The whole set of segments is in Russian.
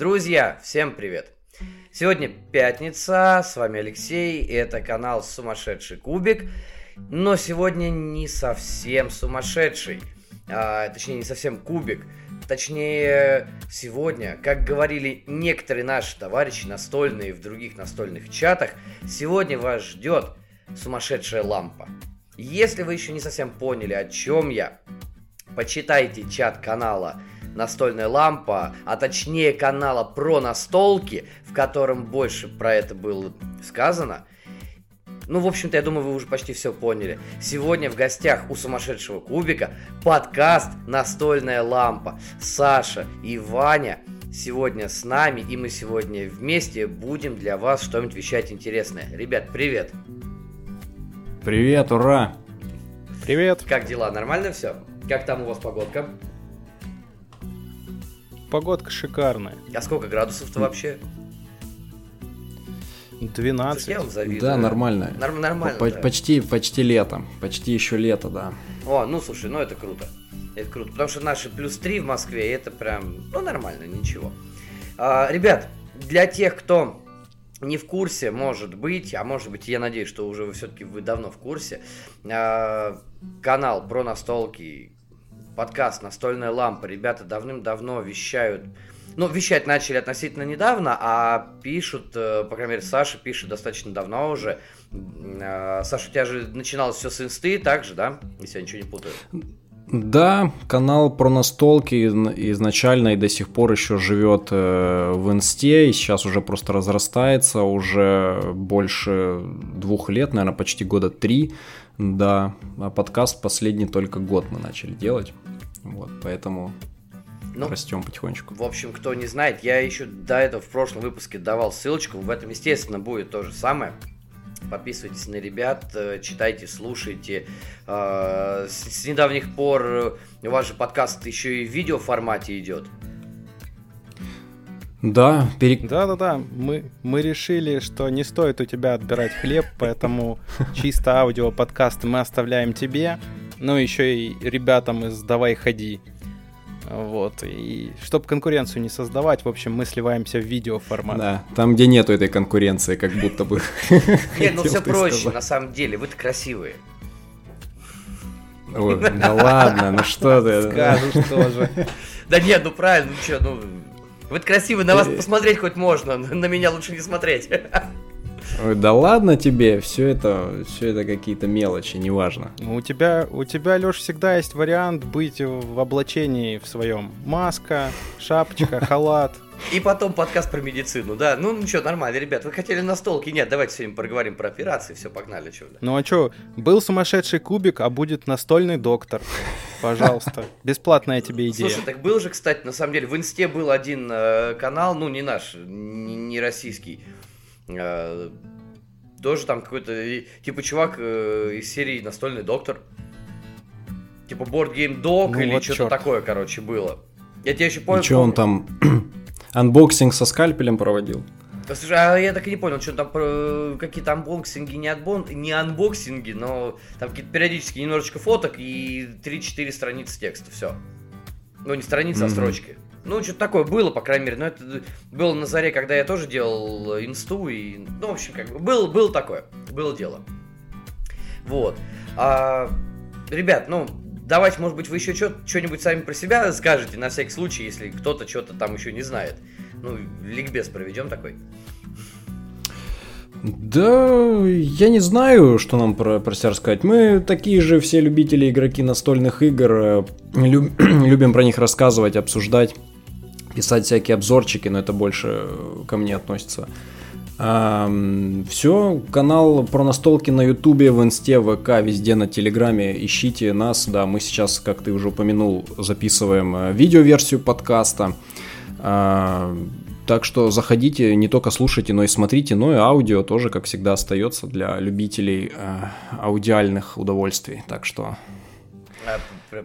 Друзья, всем привет! Сегодня пятница, с вами Алексей, и это канал Сумасшедший Кубик, но сегодня не совсем сумасшедший, точнее не совсем кубик, точнее сегодня, как говорили некоторые наши товарищи настольные в других настольных чатах, сегодня вас ждет сумасшедшая лампа. Если вы еще не совсем поняли, о чем я, почитайте чат канала Настольная лампа, а точнее канала про настолки, в котором больше про это было сказано. Ну, в общем-то, я думаю, вы уже почти все поняли. Сегодня в гостях у Сумасшедшего Кубика подкаст «Настольная лампа». Саша и Ваня сегодня с нами, и мы сегодня вместе будем для вас что-нибудь вещать интересное. Ребят, привет! Привет, ура! Привет! Как дела? Нормально все? Как там у вас погодка? Погодка шикарная. А сколько градусов-то вообще? 12. Я вам завидую. Да, нормально. Нормально. Почти лето. Почти еще лето, да. О, ну слушай, ну это круто. Это круто. Потому что наши плюс 3 в Москве, и это прям, ну нормально, ничего. Ребят, для тех, кто не в курсе, может быть, а может быть, я надеюсь, что уже вы все-таки вы давно в курсе, канал про настолки, подкаст «Настольная лампа». Ребята давным-давно вещают, ну, вещать начали относительно недавно, а пишут, по крайней мере, Саша пишет достаточно давно уже. Саша, у тебя же начиналось все с инсты также, да? Если я ничего не путаю. Да, канал про настолки изначально и до сих пор еще живет в инсте, и сейчас уже просто разрастается, уже больше 2 лет, наверное, почти года 3, да, а подкаст последний только год мы начали делать, вот, поэтому... Ну, растем потихонечку. В общем, кто не знает, я еще до этого в прошлом выпуске давал ссылочку, в этом, естественно, будет то же самое. Подписывайтесь на ребят, читайте, слушайте. С недавних пор у вас же подкаст еще и в видеоформате идет. Да, да. Мы решили, что не стоит у тебя отбирать хлеб, поэтому чисто аудио подкасты мы оставляем тебе, ну еще и ребятам из «Давай ходи». Вот, и чтобы конкуренцию не создавать, в общем, мы сливаемся в видеоформат. Да, там, где нету этой конкуренции, как будто бы. Нет, ну все проще, на самом деле, вы-то красивые. Ой, да ладно, ну что ты. Скажешь тоже. Да нет, ну правильно, ну что, ну... Вы-то красивые, на вас посмотреть хоть можно, на меня лучше не смотреть. Ой, да ладно тебе, все это какие-то мелочи, неважно. У тебя, Лёш, всегда есть вариант быть в облачении в своем. Маска, шапочка, халат. И потом подкаст про медицину, да? Ну, ничего, нормально, ребят, вы хотели настолки? Нет, давайте сегодня поговорим про операции, все, погнали. Чё, да? Ну а что, был сумасшедший кубик, а будет настольный доктор. Пожалуйста, бесплатная тебе идея. Слушай, так был же, кстати, на самом деле, в инсте был один канал, ну не наш, не российский, тоже там какой-то, типа, чувак из серии «Настольный доктор». Типа Board Game Dog, ну, или вот что-то такое, короче, было. Я тебе еще понял. И что он там, анбоксинг со скальпелем проводил? Слушай, а я так и не понял, что там какие-то анбоксинги, не анбоксинги, но там какие-то периодически немножечко фоток и 3-4 страницы текста, все. Ну, не страницы, а строчки. Ну, что-то такое было, по крайней мере, но это было на заре, когда я тоже делал инсту, и, ну, в общем, как бы, было такое, было дело. Вот. Ребят, ну, давайте, может быть, вы еще что-нибудь сами про себя скажете, на всякий случай, если кто-то что-то там еще не знает. Ну, ликбез проведем такой. Да, я не знаю, что нам про себя рассказать. Мы такие же все любители, игроки настольных игр, любим про них рассказывать, обсуждать, писать всякие обзорчики, но это больше ко мне относится. Все, канал про настолки на Ютубе, в Инсте, ВК, везде, на Телеграме, ищите нас. Да, мы сейчас, как ты уже упомянул, записываем видеоверсию подкаста. Так что заходите, не только слушайте, но и смотрите, но и аудио тоже, как всегда, остается для любителей аудиальных удовольствий. Так что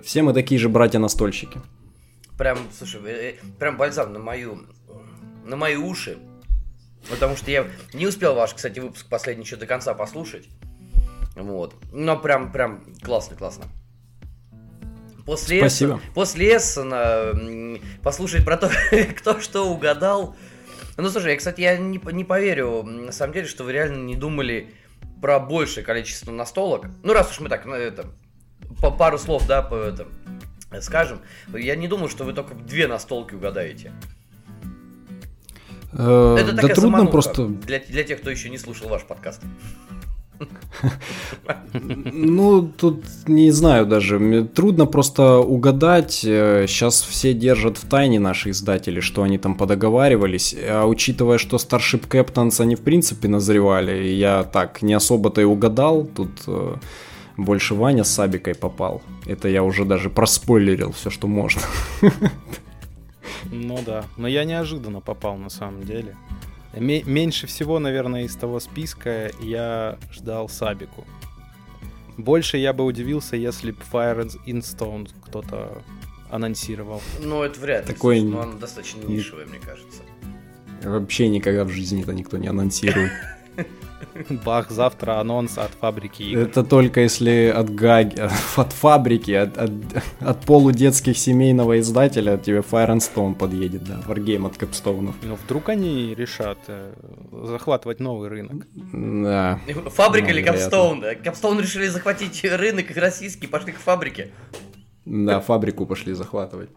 все мы такие же братья-настольщики. Прям, слушай, прям бальзам на мои уши, потому что я не успел ваш, кстати, выпуск последний еще до конца послушать. Вот, но прям классно. После Эссена послушать про то, кто что угадал. Ну, слушай, я не поверю, на самом деле, что вы реально не думали про большее количество настолок. Ну, раз уж мы так, по пару слов, да, скажем. Я не думал, что вы только 2 настолки угадаете. Это такая да трудно просто для тех, кто еще не слушал ваш подкаст. Ну, тут не знаю даже. Трудно просто угадать. Сейчас все держат в тайне наши издатели, что они там подоговаривались. А учитывая, что Starship Captains они в принципе назревали, я так не особо-то и угадал. Тут больше Ваня с Сабикой попал. Это я уже даже проспойлерил все, что можно. Ну да, но я неожиданно попал на самом деле. Меньше всего, наверное, из того списка я ждал Сабику. Больше я бы удивился, если бы Fire in Stone кто-то анонсировал. Ну, это вряд ли. Такое... Но оно достаточно нишевое, мне кажется. Вообще никогда в жизни это никто не анонсирует. Бах, завтра анонс от Фабрики игр. Это только если от Гаги, от Фабрики, от полудетских семейного издателя тебе Fire and Stone подъедет, да, Wargame от Кэпстоунов. Ну, вдруг они решат захватывать новый рынок. Да. Фабрика или Кэпстоун? Кэпстоун решили захватить рынок российский, пошли к Фабрике. Да, Фабрику пошли захватывать.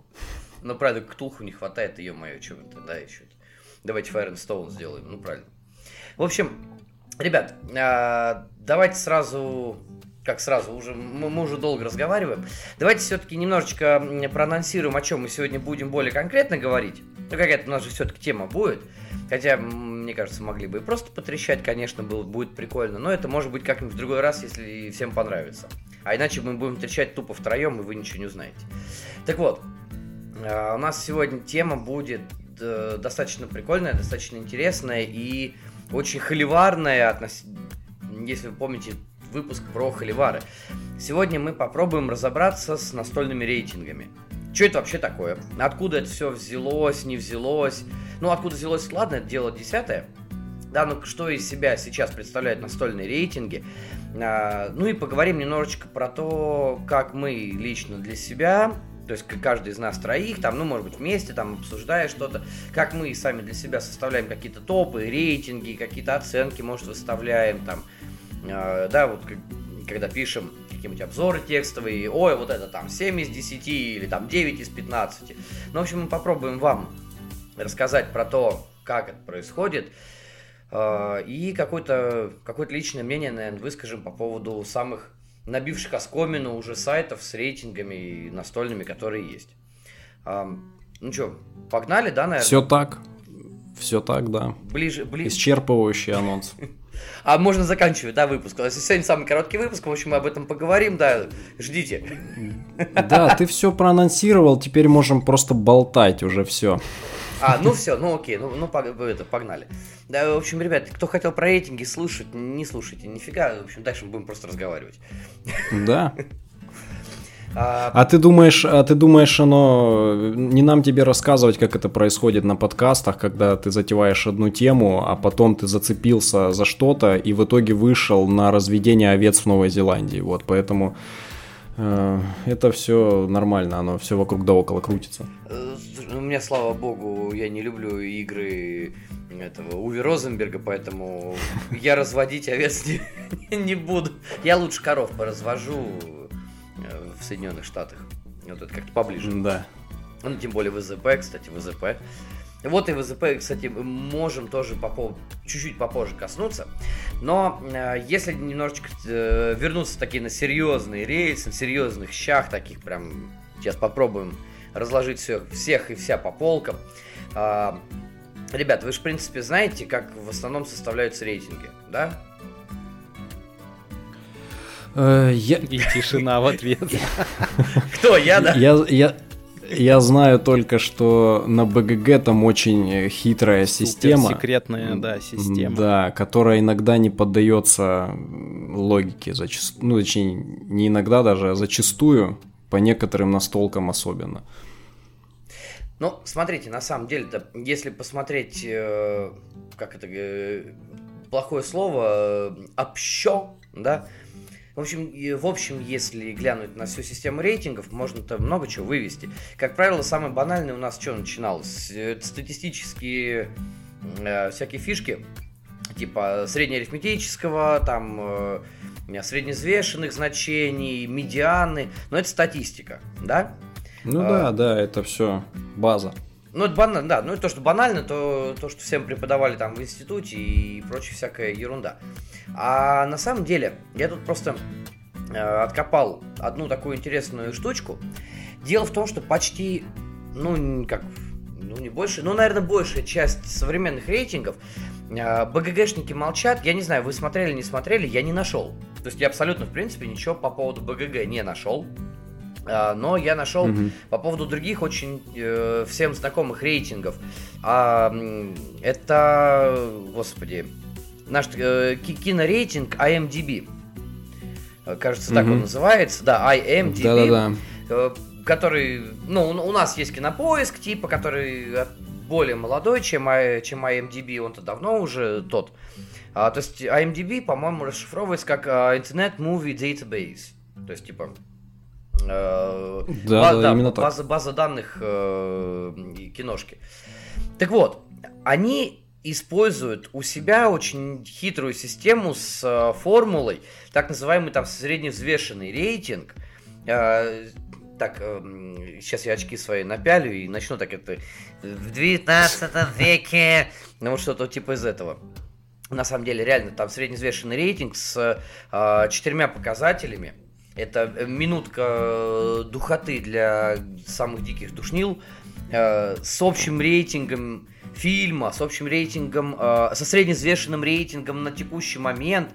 Ну, правда, Ктулху не хватает, ё-моё, чего это, да, еще. Давайте Fire and Stone сделаем, ну, правильно. В общем... Ребят, давайте мы уже долго разговариваем, давайте все-таки немножечко проанонсируем, о чем мы сегодня будем более конкретно говорить. Ну, какая-то у нас же все-таки тема будет, хотя, мне кажется, могли бы и просто потрещать, конечно, будет прикольно, но это может быть как-нибудь в другой раз, если всем понравится. А иначе мы будем трещать тупо втроем, и вы ничего не узнаете. Так вот, у нас сегодня тема будет достаточно прикольная, достаточно интересная и... Очень холиварная, если вы помните выпуск про холивары. Сегодня мы попробуем разобраться с настольными рейтингами. Что это вообще такое? Откуда это все взялось, не взялось? Ну, откуда взялось, ладно, это дело 10-е. Да, ну что из себя сейчас представляют настольные рейтинги? Ну и поговорим немножечко про то, как мы лично для себя... То есть каждый из нас троих, там, ну, может быть, вместе, там, обсуждая что-то, как мы сами для себя составляем какие-то топы, рейтинги, какие-то оценки, может, выставляем, там, да, вот, когда пишем какие-нибудь обзоры текстовые, ой, вот это там 7 из 10 или там 9 из 15. Ну, в общем, мы попробуем вам рассказать про то, как это происходит, и какое-то личное мнение, наверное, выскажем по поводу самых набивших оскомину уже сайтов с рейтингами и настольными, которые есть. Ну что, погнали, да, наверное? Все так, да. Исчерпывающий анонс. А можно заканчивать, да, выпуск. Сегодня самый короткий выпуск, в общем, мы об этом поговорим, да, ждите. Да, ты все проанонсировал, теперь можем просто болтать уже все. Ну все, ну окей, погнали. Да, в общем, ребят, кто хотел про рейтинги слушать, не слушайте, нифига, в общем, дальше мы будем просто разговаривать. Да. А ты думаешь, оно не нам тебе рассказывать, как это происходит на подкастах, когда ты затеваешь одну тему, а потом ты зацепился за что-то и в итоге вышел на разведение овец в Новой Зеландии. Вот, поэтому это все нормально, оно все вокруг да около крутится. У меня, слава богу, я не люблю игры этого Уве Розенберга, поэтому я разводить овец не буду. Я лучше коров поразвожу в Соединенных Штатах. Вот это как-то поближе. Да. Ну, тем более ВЗП. Вот и ВЗП, кстати, можем тоже чуть-чуть попозже коснуться. Но если немножечко вернуться такие на серьезные рельсы, на серьезных щах, таких прям... Сейчас попробуем разложить всех и вся по полкам. Ребят, вы же, в принципе, знаете, как в основном составляются рейтинги, да? И тишина в ответ. Кто, я, да? Я знаю только, что на БГГ там очень хитрая система. Секретная, да, система. Да, которая иногда не поддается логике. Ну, точнее, не иногда даже, а зачастую. По некоторым настолкам особенно. Ну, смотрите, на самом деле-то, если посмотреть, плохое слово, общо, да, В общем, если глянуть на всю систему рейтингов, можно там много чего вывести. Как правило, самое банальное у нас что начиналось? Статистические всякие фишки, типа среднеарифметического, там средневзвешенных значений, медианы. Но это статистика, да? Да, это все база. Это банально, да. Это то, что банально, то, что всем преподавали там в институте и прочая всякая ерунда. А на самом деле, я тут просто откопал одну такую интересную штучку. Дело в том, что почти, большая часть современных рейтингов БГГшники молчат. Я не знаю, вы смотрели, не смотрели, я не нашел. То есть я абсолютно, в принципе, ничего по поводу БГГ не нашел. Но я нашел по поводу других очень всем знакомых рейтингов. Это, наш кинорейтинг IMDb. Кажется, так он называется. Да, IMDb. Да-да-да. Который, у нас есть Кинопоиск, типа, который более молодой, чем IMDb. Он-то давно уже тот. То есть IMDb, по-моему, расшифровывается как Internet Movie Database. То есть, типа... именно так. База данных киношки. Так вот, они используют у себя очень хитрую систему с формулой, так называемый там средневзвешенный рейтинг. Сейчас я очки свои напялю и начну так это в 19 веке. Что-то типа из этого. На самом деле, реально, там средневзвешенный рейтинг с 4 показателями. Это минутка духоты для самых диких душнил, с общим рейтингом фильма, с общим рейтингом, со средневзвешенным рейтингом на текущий момент,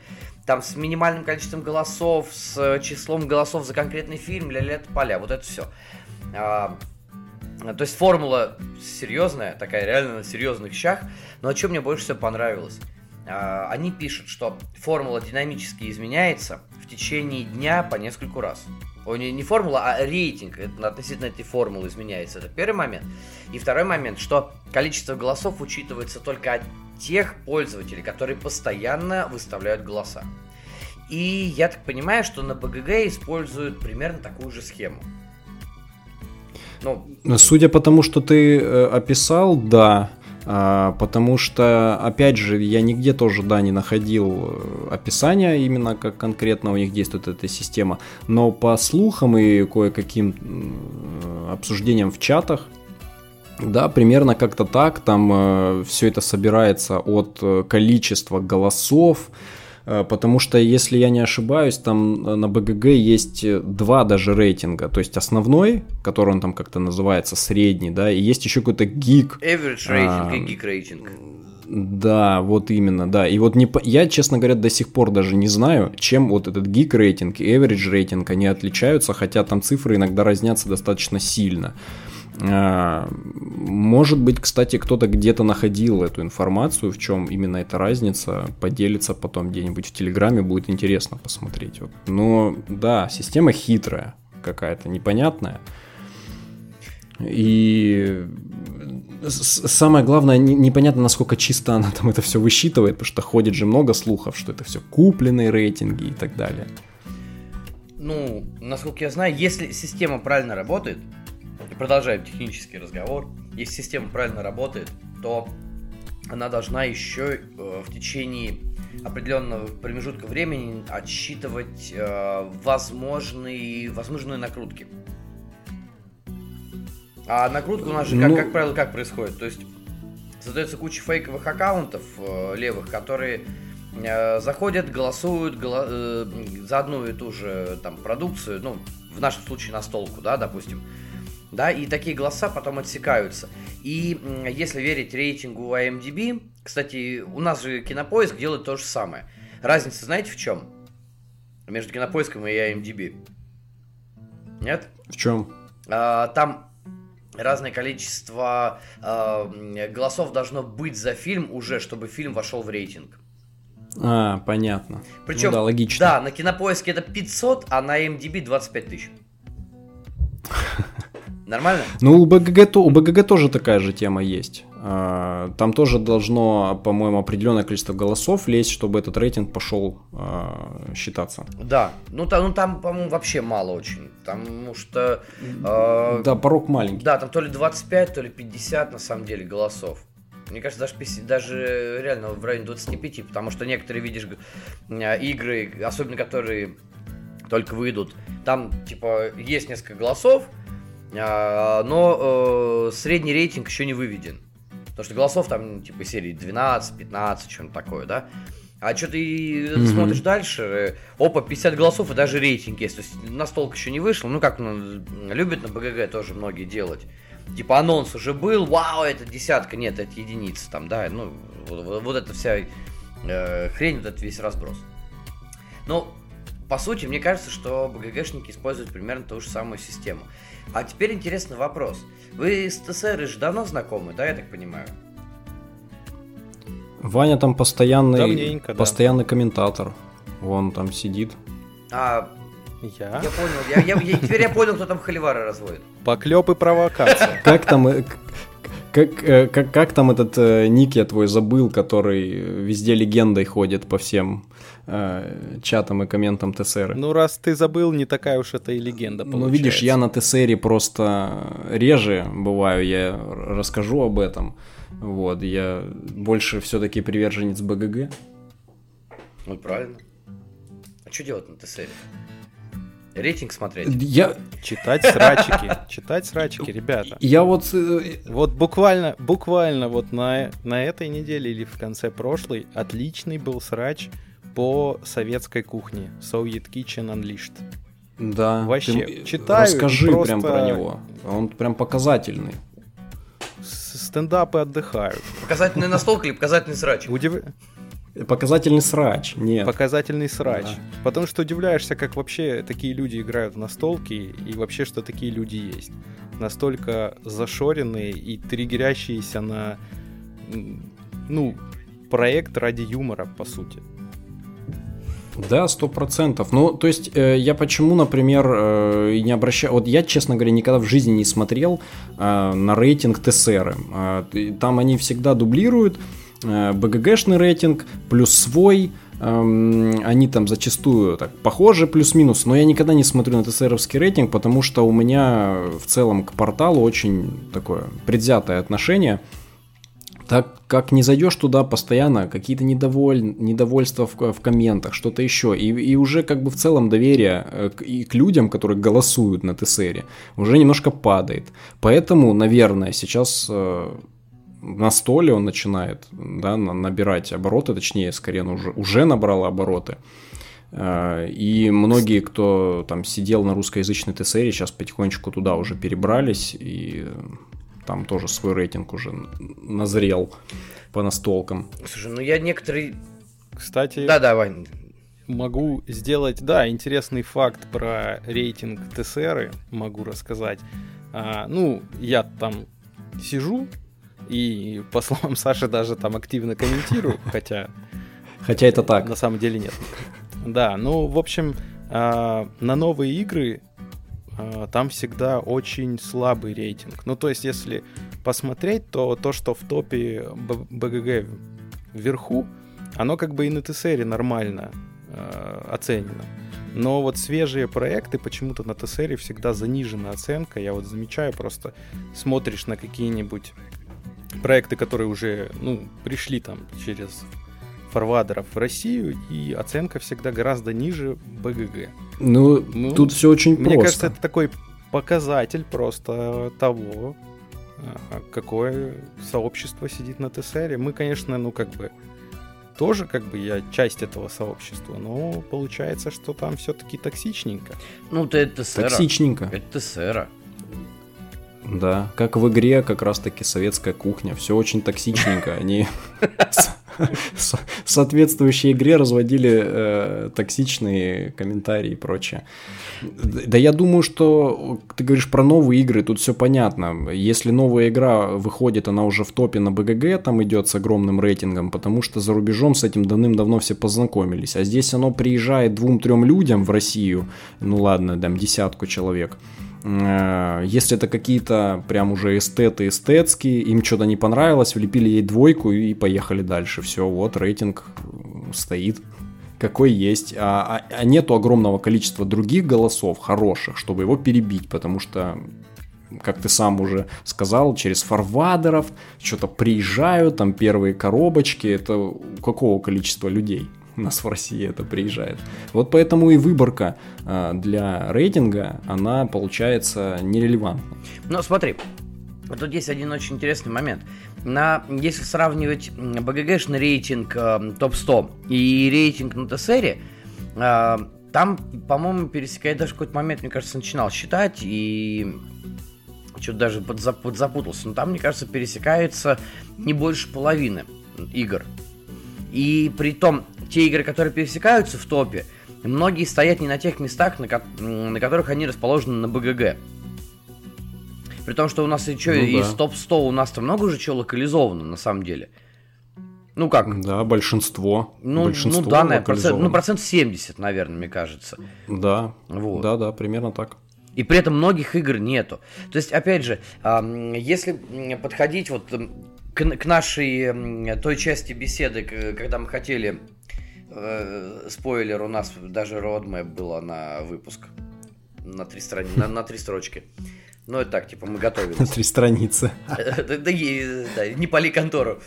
там с минимальным количеством голосов, с числом голосов за конкретный фильм, ля-ля-поля, вот это все. То есть формула серьезная, такая реально на серьезных щах, но о чем мне больше всего понравилось? Они пишут, что формула динамически изменяется в течение дня по нескольку раз. Не формула, а рейтинг относительно этой формулы изменяется. Это первый момент. И второй момент, что количество голосов учитывается только от тех пользователей, которые постоянно выставляют голоса. И я так понимаю, что на БГГ используют примерно такую же схему. Судя по тому, что ты описал, да... Потому что, опять же, я нигде тоже, не находил описания именно, как конкретно у них действует эта система. Но по слухам и кое-каким обсуждениям в чатах, примерно как-то так, там все это собирается от количества голосов. Потому что, если я не ошибаюсь, там на БГГ есть 2 даже рейтинга. То есть основной, который он там как-то называется, средний, и есть еще какой-то гик. Average рейтинг и гик рейтинг. Да, вот именно, да. И вот я, честно говоря, до сих пор даже не знаю, чем вот этот гик рейтинг и average рейтинг, они отличаются, хотя там цифры иногда разнятся достаточно сильно. Может быть, кстати, кто-то где-то находил эту информацию, в чем именно эта разница, поделится потом где-нибудь в Телеграме, будет интересно посмотреть. Но да, система хитрая какая-то, непонятная. И самое главное, непонятно, насколько чисто она там это все высчитывает, потому что ходит же много слухов, что это все купленные рейтинги и так далее. Насколько я знаю, если система правильно работает, продолжаем технический разговор. Если система правильно работает, то она должна еще в течение определенного промежутка времени отсчитывать возможные накрутки. А накрутка у нас же, как правило, как происходит? То есть создается куча фейковых аккаунтов левых, которые заходят, голосуют за одну и ту же там продукцию, в нашем случае настолку, допустим. И такие голоса потом отсекаются. И если верить рейтингу IMDb, кстати, у нас же Кинопоиск делает то же самое. Разница, знаете, в чем? Между Кинопоиском и IMDb. Нет? В чем? Там разное количество голосов должно быть за фильм уже, чтобы фильм вошел в рейтинг. Понятно. Причем, логично. Да, на Кинопоиске это 500, а на IMDb 25 тысяч. Нормально? У БГГ тоже такая же тема есть. Там тоже должно, по-моему, определенное количество голосов лезть, чтобы этот рейтинг пошел считаться. Да, там, по-моему, вообще мало очень, потому что... да, порог маленький. Да, там то ли 25, то ли 50 на самом деле голосов. Мне кажется, даже реально в районе 25, потому что некоторые, видишь, игры, особенно которые только выйдут, там, типа, есть несколько голосов, но средний рейтинг еще не выведен. Потому что голосов там, типа, серии 12, 15, что-нибудь такое, да? А что ты смотришь дальше, опа, 50 голосов и даже рейтинг есть. То есть настолько еще не вышло, любят на БГГ тоже многие делать. Типа анонс уже был, вау, это десятка, нет, это единица, там, да, вот эта вся хрень, вот этот весь разброс. Но, по сути, мне кажется, что БГГшники используют примерно ту же самую систему. А теперь интересный вопрос. Вы с ТСР же давно знакомы, да, я так понимаю? Ваня там постоянный комментатор, он там сидит. Я понял, теперь я понял, кто там холивары разводит. Поклёп и провокация. Как там этот ник я твой забыл, который везде легендой ходит по всем чатам и комментам ТСР? Ну, раз ты забыл, не такая уж это и легенда получается. Ну, видишь, я на ТСРе просто реже бываю, я расскажу об этом. Вот, я больше все-таки приверженец БГГ. Ну, правильно. А что делать на ТСРе? Рейтинг смотреть. Читать срачики, ребята. Я вот буквально вот на этой неделе или в конце прошлой отличный был срач по советской кухне. Soviet Kitchen Unleashed. Да. Вообще, читаю. Расскажи просто... прям про него. Он прям показательный. Стендапы отдыхают. Показательный настолка или показательный срач? Показательный срач, нет. Показательный срач. Да. Потому что удивляешься, как вообще такие люди играют в настолки, и вообще, что такие люди есть. Настолько зашоренные и триггерящиеся на, проект ради юмора, по сути. Да, 100%. То есть, я почему, например, не обращаю... Вот я, честно говоря, никогда в жизни не смотрел на рейтинг ТСР. Там они всегда дублируют БГГшный рейтинг, плюс свой, они там зачастую так похожи, плюс-минус, но я никогда не смотрю на ТСРовский рейтинг, потому что у меня в целом к порталу очень такое предвзятое отношение, так как не зайдешь туда постоянно, какие-то недовольства в комментах, что-то еще, и уже как бы в целом доверие к людям, которые голосуют на ТСРе, уже немножко падает, поэтому, наверное, сейчас... На столе он начинает набирать обороты, точнее, скорее, он уже набрал обороты. И многие, кто там сидел на русскоязычной ТСРе, сейчас потихонечку туда уже перебрались, и там тоже свой рейтинг уже назрел по настолкам. Слушай, я некоторые... Кстати... Да, Вань. Могу сделать, интересный факт про рейтинг ТСРы, могу рассказать. Я там сижу... И, по словам Саши, даже там активно комментирую, хотя это так. На самом деле нет. Да, в общем, на новые игры там всегда очень слабый рейтинг. Ну, то есть, если посмотреть, то, что в топе БГГ вверху, оно как бы и на ТСРе нормально оценено. Но вот свежие проекты почему-то на ТСРе всегда занижена оценка. Я вот замечаю, просто смотришь на какие-нибудь... проекты, которые уже, пришли там через форвардеров в Россию, и оценка всегда гораздо ниже БГГ. Тут все очень просто. Мне кажется, это такой показатель просто того, какое сообщество сидит на ТСРе. Мы, конечно, тоже я часть этого сообщества, но получается, что там все-таки токсичненько. Это ТСР. Токсичненько. Это ТСР. Да, как в игре, как раз-таки советская кухня. Все очень токсичненько. Они в соответствующей игре разводили токсичные комментарии и прочее. Да я думаю, что ты говоришь про новые игры, тут все понятно. Если новая игра выходит, она уже в топе на БГГ, там идет с огромным рейтингом, потому что за рубежом с этим давным-давно все познакомились. А здесь оно приезжает 2-3 людям в Россию, 10 человек. Если это какие-то прям уже эстеты эстетские, им что-то не понравилось, влепили ей двойку и поехали дальше. Все, вот рейтинг стоит, какой есть. А нету огромного количества других голосов хороших, чтобы его перебить, потому что, как ты сам уже сказал, через фарватеров что-то приезжают, там первые коробочки. Это у какого количества людей у нас в России это приезжает? Вот поэтому и выборка для рейтинга, она получается нерелевантна. Ну смотри, тут есть один очень интересный момент. Если сравнивать БГГшный рейтинг ТОП-100 и рейтинг на Тесере, там, по-моему, пересекает даже какой-то момент, мне кажется, начинал считать и... что-то даже подзапутался, но там, мне кажется, пересекается не больше половины игр. И при том, те игры, которые пересекаются в топе, многие стоят не на тех местах, на которых они расположены на БГГ. При том, что у нас еще из топ-100 у нас-то много уже чего локализовано, на самом деле. Ну как? Да, большинство. Большинство локализовано. Процент 70, наверное, мне кажется. Да, вот. Да, примерно так. И при этом многих игр нету. То есть, опять же, если подходить вот к нашей той части беседы, когда мы хотели... Спойлер, у нас даже roadmap было на выпуск. На 3 строчки. Ну, это так, типа, мы готовились. На 3 страницы. Да, не пали контору.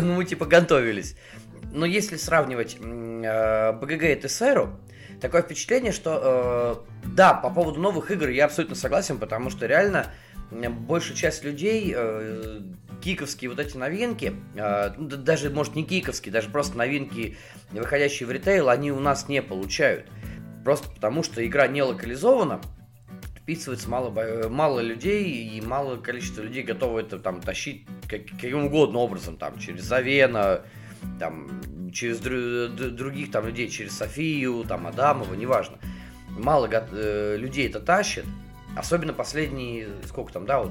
Ну, мы, типа, готовились. Но если сравнивать БГГ и Тесеру, такое впечатление, что, да, по поводу новых игр я абсолютно согласен, потому что реально большая часть людей киковские вот эти новинки, даже, может, не киковские, даже просто новинки, выходящие в ритейл, они у нас не получают. Просто потому, что игра не локализована, вписывается мало людей, и мало количество людей готовы это там тащить каким угодно образом, там, через Завена, там... через других там людей, через Софию, там, Адамова, неважно. Мало людей это тащит. Особенно последние, сколько там, да, вот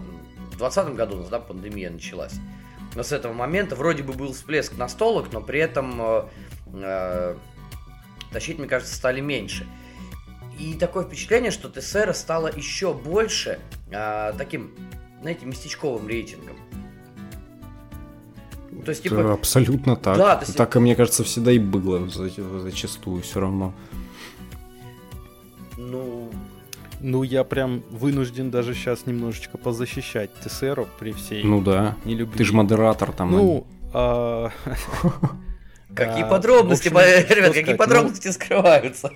в 2020 году у нас, да, пандемия началась. Но с этого момента вроде бы был всплеск настолок, но при этом тащить, мне кажется, стали меньше. И такое впечатление, что Тесера стала еще больше таким, знаете, местечковым рейтингом. То есть, типа... Абсолютно так. Да, есть... Так, мне кажется, всегда и было зачастую все равно. Ну, я прям вынужден даже сейчас немножечко позащищать Тесеру при всей нелюбви. Ты же модератор там. Какие подробности, ребят, какие подробности скрываются?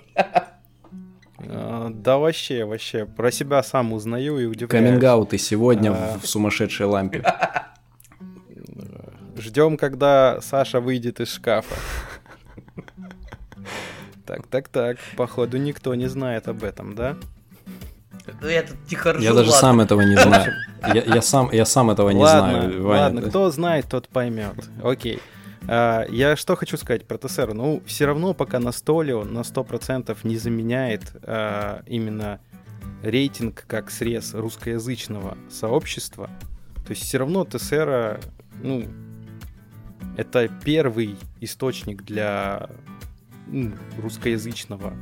Да вообще, про себя сам узнаю и удивляюсь. Каминг-ауты сегодня в сумасшедшей лампе. Ждем, когда Саша выйдет из шкафа. Так, походу никто не знает об этом, да? Я даже сам этого не знаю. Я сам этого не знаю. Ладно, кто знает, тот поймет. Окей. Я что хочу сказать про Тесеру. Ну, все равно пока на столе он на 100% не заменяет именно рейтинг как срез русскоязычного сообщества. То есть все равно Тесера, это первый источник для русскоязычного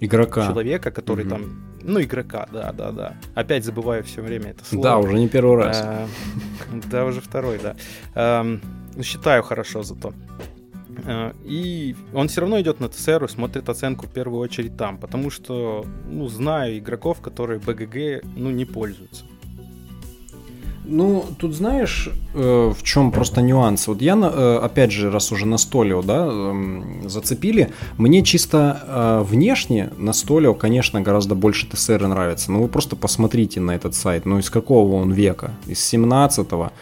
игрока. Человека, который там... игрока, да. Опять забываю все время это слово. Да, уже не первый раз. Да, уже второй, да. Считаю хорошо зато. И он все равно идет на Тесеру, смотрит оценку в первую очередь там, потому что, знаю игроков, которые БГГ, не пользуются. Ну, тут знаешь, в чем просто нюанс. Вот я, опять же, раз уже Настолио, зацепили, мне чисто внешне Настолио, конечно, гораздо больше Тесеры нравится. Вы просто посмотрите на этот сайт. Из какого он века? Из 17-го?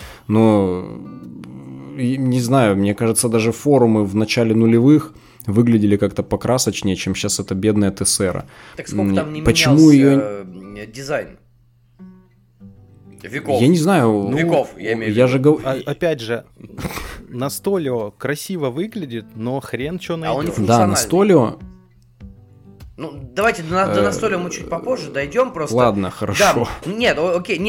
Не знаю, мне кажется, даже форумы в начале нулевых выглядели как-то покрасочнее, чем сейчас эта бедная Тесера. Так сколько там не почему менялся дизайн? Веков. Я не знаю. Веков, я имею в виду. Опять же, Настолио красиво выглядит, но хрен что найдет. А он не функциональный. Да, Настолио... Давайте до Настолио мы чуть попозже дойдем просто. Ладно, хорошо. Да,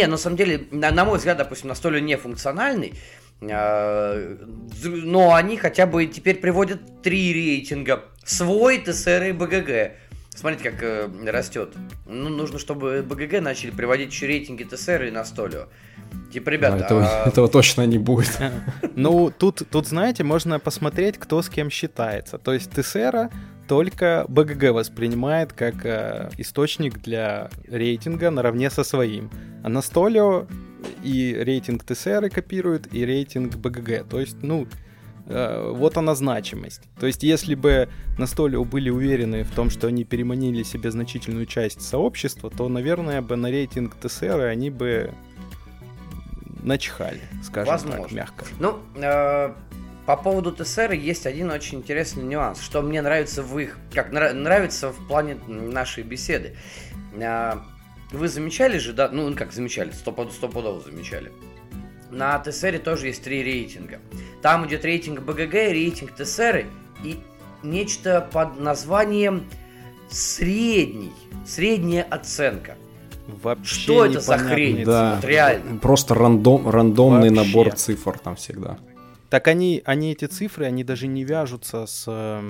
на самом деле, на мой взгляд, допустим, Настолио не функциональный, но они хотя бы теперь приводят 3 рейтинга. Свой, ТСР и БГГ. Смотрите, как растет. Ну, нужно, чтобы БГГ начали приводить еще рейтинги ТСР и Настолио. Типа, ребята... Да, этого точно не будет. Ну, тут, знаете, можно посмотреть, кто с кем считается. То есть ТСР только БГГ воспринимает как источник для рейтинга наравне со своим. А Настолио и рейтинг ТСР копирует, и рейтинг БГГ. То есть, ну... Вот она значимость. То есть, если бы Настолио были уверены в том, что они переманили себе значительную часть сообщества, то, наверное, бы на рейтинг ТСР они бы начхали, скажем так, мягко. Ну, по поводу ТСР есть один очень интересный нюанс, что мне нравится в их... Как нравится в плане нашей беседы. Вы замечали же, да? Ну, как замечали, стопудово замечали. На ТСРе тоже есть три рейтинга. Там идет рейтинг БГГ, рейтинг ТСРы и нечто под названием средняя оценка. Вообще что это за хрень? Да. Вот реально. Просто рандомный вообще набор цифр там всегда. Так они эти цифры, они даже не вяжутся с...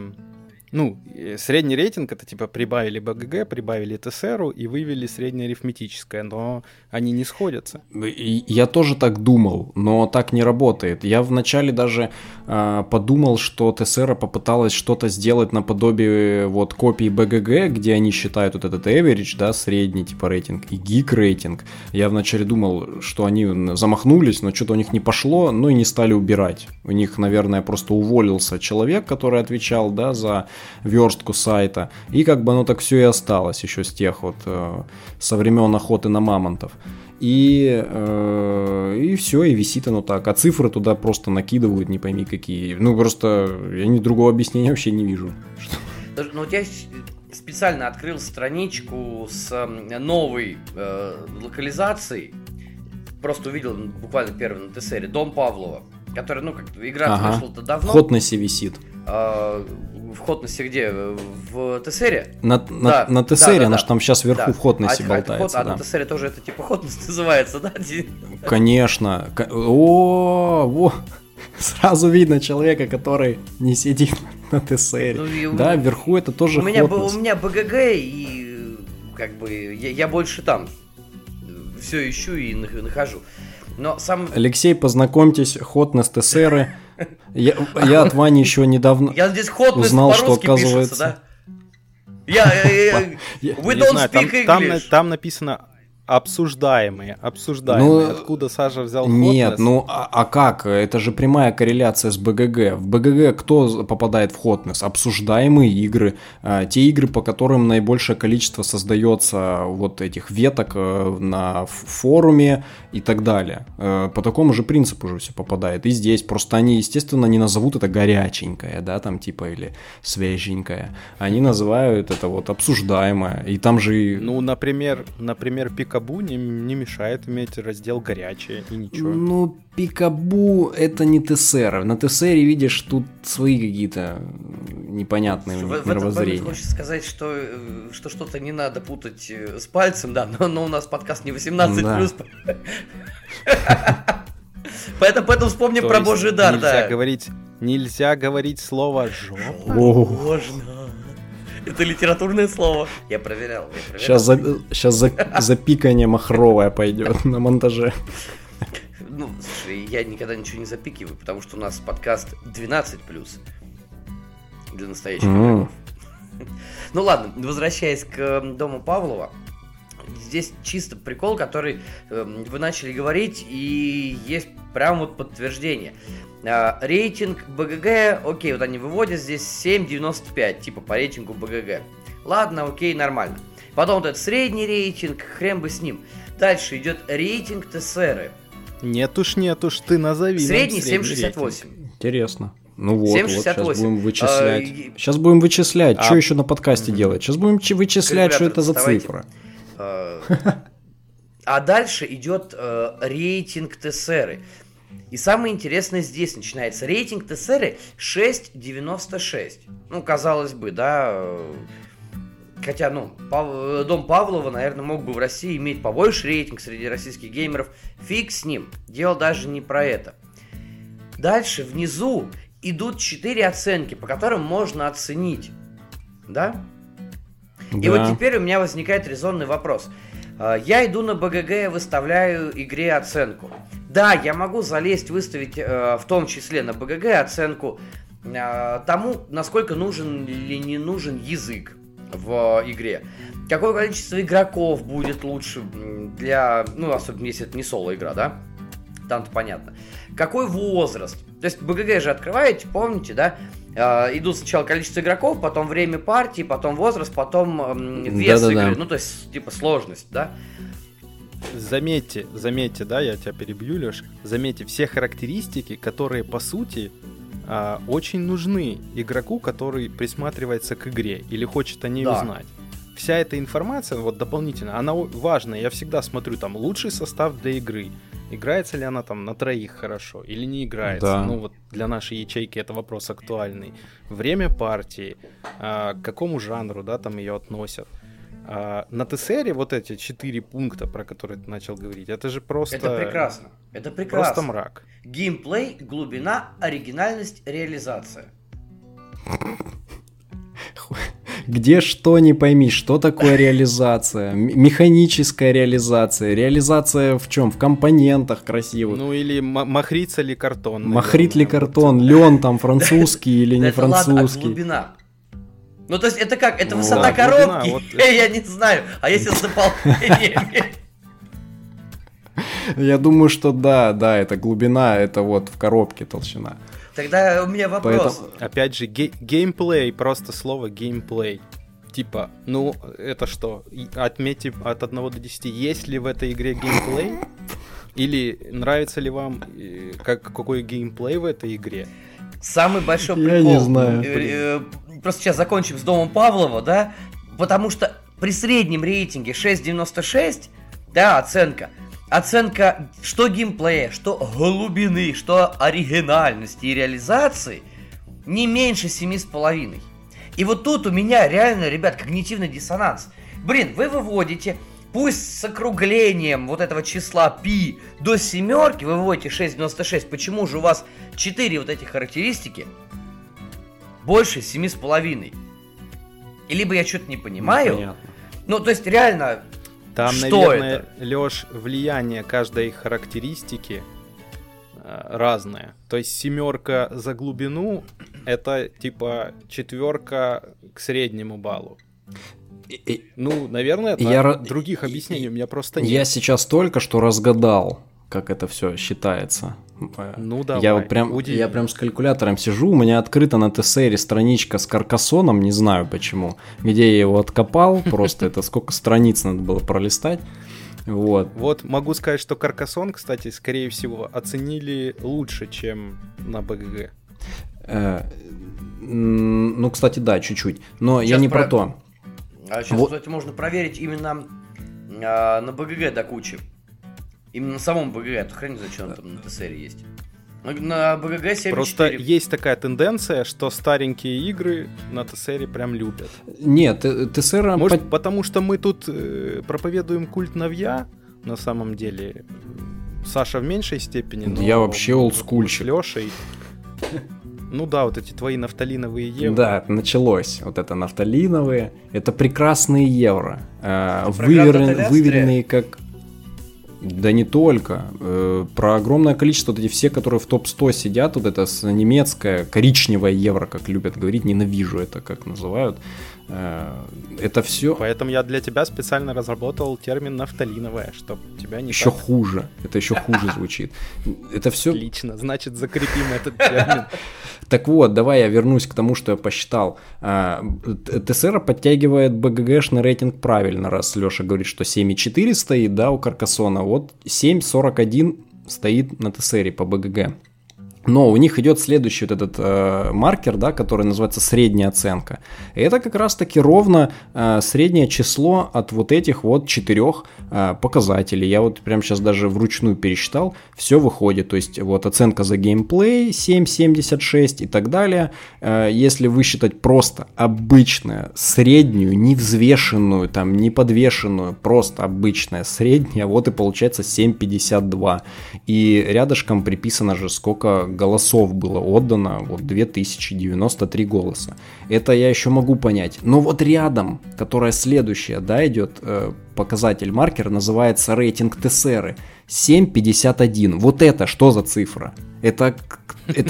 Ну, средний рейтинг — это типа прибавили БГГ, прибавили ТСРу и вывели среднеарифметическое, но они не сходятся. Я тоже так думал, но так не работает. Я вначале даже подумал, что ТСРа попыталась что-то сделать наподобие вот копии БГГ, где они считают вот этот average, да, средний типа рейтинг и geek рейтинг. Я вначале думал, что они замахнулись, но что-то у них не пошло, ну и не стали убирать. У них, наверное, просто уволился человек, который отвечал, да, за верстку сайта, и как бы оно так все и осталось еще с тех вот со времен охоты на мамонтов, и все, и висит оно так, а цифры туда просто накидывают не пойми какие. Ну просто я ни другого объяснения вообще не вижу. Ну вот я специально открыл страничку с новой локализацией, просто увидел буквально первый на ТСРе Дом Павлова, который, ну, как-то игра вышла-то давно. В Хотнессе висит. В Хотнессе где? В ТСРе? На ТСРе, она же там сейчас вверху в Хотнессе болтается. А на ТСРе тоже это типа Хотнесс называется, да? Конечно. О, сразу видно человека, который не сидит на ТСРе. Ну, да, вверху это тоже Хотнесс. У меня БГГ, и как бы я больше там все ищу и нахожу. Но сам... Алексей, познакомьтесь, Хотнесс ТСРы. Я от Вани еще недавно узнал, что оказывается... We don't speak English. Там написано... Обсуждаемые. Ну, откуда Саша взял Хотнесс? Нет, ну а как? Это же прямая корреляция с БГГ. В БГГ кто попадает в Хотнесс? Обсуждаемые игры. Те игры, по которым наибольшее количество создается вот этих веток на форуме и так далее. По такому же принципу же все попадает. И здесь просто они, естественно, не назовут это горяченькое, да, там типа, или свеженькое. Они называют это вот обсуждаемое. И там же... Ну, например, Пикап Пикабу не мешает иметь раздел горячее и ничего. Ну, Пикабу это не ТСР. На ТСРе, видишь, тут свои какие-то непонятные мировоззрения. Хочется сказать, что что-то не надо путать с пальцем, да, но у нас подкаст не 18+. Поэтому вспомним про Божий дар, да. Нельзя говорить слово «жопа». Можно. Это литературное слово. Я проверял. Сейчас запикание махровое пойдет на монтаже. Ну, слушай, я никогда ничего не запикиваю, потому что у нас подкаст 12+. Для настоящих игроков. Ну ладно, возвращаясь к Дому Павлова. Здесь чисто прикол, который вы начали говорить, и есть прям вот подтверждение. Рейтинг БГГ, окей, вот они выводят здесь 7.95, типа по рейтингу БГГ. Ладно, окей, нормально. Потом вот этот средний рейтинг, хрен бы с ним. Дальше идет рейтинг ТСРы. Нет уж, ты назови. Средний 7.68. Интересно. Ну вот, 768. Вот, сейчас будем вычислять. Что еще на подкасте делать? Сейчас будем вычислять, что это за цифра. А дальше идет рейтинг ТСРы. И самое интересное здесь начинается. Рейтинг ТСРы 6.96. Ну, казалось бы, да. Хотя, ну, Дом Павлова, наверное, мог бы в России иметь побольше рейтинг среди российских геймеров. Фиг с ним. Дело даже не про это. Дальше внизу идут 4 оценки, по которым можно оценить. Да? И вот теперь у меня возникает резонный вопрос. Я иду на БГГ и выставляю игре оценку. Да, я могу залезть, выставить в том числе на БГГ оценку тому, насколько нужен или не нужен язык в игре. Какое количество игроков будет лучше для... Ну, особенно если это не соло-игра, да? Там-то понятно. Какой возраст? То есть БГГ же открываете, помните, да? Идут сначала количество игроков, потом время партии, потом возраст, потом вес игры. Ну, то есть, типа, сложность, да? Заметьте, да, я тебя перебью, Леш. Заметьте, все характеристики, которые, по сути, очень нужны игроку, который присматривается к игре или хочет о ней узнать. Вся эта информация, вот дополнительно, она важна. Я всегда смотрю, там, лучший состав для игры. Играется ли она там на троих хорошо или не играется? Да. Ну вот для нашей ячейки это вопрос актуальный. Время партии, к какому жанру, да, там ее относят. На ТСРе вот эти 4 пункта, про которые ты начал говорить, это же просто... Это прекрасно. Это прекрасно. Просто мрак. Геймплей, глубина, оригинальность, реализация. Где что не пойми, что такое реализация, механическая реализация, реализация в чем? В компонентах красивых. Ну или махрится ли картон. Махрит ли картон, лен там французский или не французский. Это глубина. Ну то есть это как, это высота коробки, я не знаю, а если с дополнениями? Я думаю, что да, это глубина, это вот в коробке толщина. Тогда у меня вопрос. Поэтому... Опять же, геймплей, просто слово геймплей. Типа, ну, это что? Отметьте от 1 до 10, есть ли в этой игре геймплей? Или нравится ли вам, какой геймплей в этой игре? Самый большой прикол. Я не знаю. Просто сейчас закончим с Домом Павлова, да? Потому что при среднем рейтинге 6.96, да, оценка. Оценка что геймплея, что глубины, что оригинальности и реализации не меньше 7,5. И вот тут у меня реально, ребят, когнитивный диссонанс. Блин, вы выводите, пусть с округлением вот этого числа пи до 7, вы выводите 6,96. Почему же у вас 4 вот эти характеристики больше 7,5? И либо я что-то не понимаю. Понятно. Ну, то есть реально... Там, что наверное, это? Лёш, влияние каждой характеристики разное. То есть 7 за глубину — это типа 4 к среднему баллу. Ну, наверное, других объяснений у меня просто нет. Я сейчас только что разгадал, как это все считается. Ну давай, я прям с калькулятором сижу, у меня открыта на ТСРе страничка с Каркасоном, не знаю почему, где я его откопал, просто это сколько страниц надо было пролистать. Вот, могу сказать, что Каркасон, кстати, скорее всего, оценили лучше, чем на БГГ. Ну, кстати, да, чуть-чуть, но я не про то. А сейчас, кстати, можно проверить именно на БГГ до кучи. Именно на самом БГГ, а то хрен зачем он там на ТСР есть. На БГГ 7.4. Просто есть такая тенденция, что старенькие игры на ТСР прям любят. Нет, ТСР... Может, потому что мы тут проповедуем культ новья, на самом деле. Саша в меньшей степени, но... Я вообще олдскульщик. Лешей... Ну да, вот эти твои нафталиновые евро. Да, началось. Вот это нафталиновые. Это прекрасные евро. Выверенные как... Да не только. Про огромное количество, вот эти все, которые в топ-100 сидят, вот это немецкое, коричневое евро, как любят говорить, ненавижу это, как называют. Это все... Поэтому я для тебя специально разработал термин «нафталиновое», чтобы тебя не... Еще так... хуже. Это еще хуже звучит. Это все... Отлично, значит, закрепим этот термин. Так вот, давай я вернусь к тому, что я посчитал. ТСР подтягивает БГГшный рейтинг правильно, раз Леша говорит, что 7,4 стоит, да, у Каркасона. Вот 7,41 стоит на ТСР по БГГ. Но у них идет следующий вот этот маркер, да, который называется средняя оценка. И это как раз-таки ровно среднее число от вот этих вот 4 показателей. Я вот прямо сейчас даже вручную пересчитал. Все выходит. То есть вот оценка за геймплей 7,76 и так далее. Если высчитать просто обычную, среднюю, невзвешенную, там, не подвешенную, просто обычная средняя, вот и получается 7,52. И рядышком приписано же сколько голосов было отдано вот 2093 голоса. Это я еще могу понять. Но вот рядом, которая следующая, да, идет, показатель, маркер, называется рейтинг ТСРы. 7,51. Вот это что за цифра? Это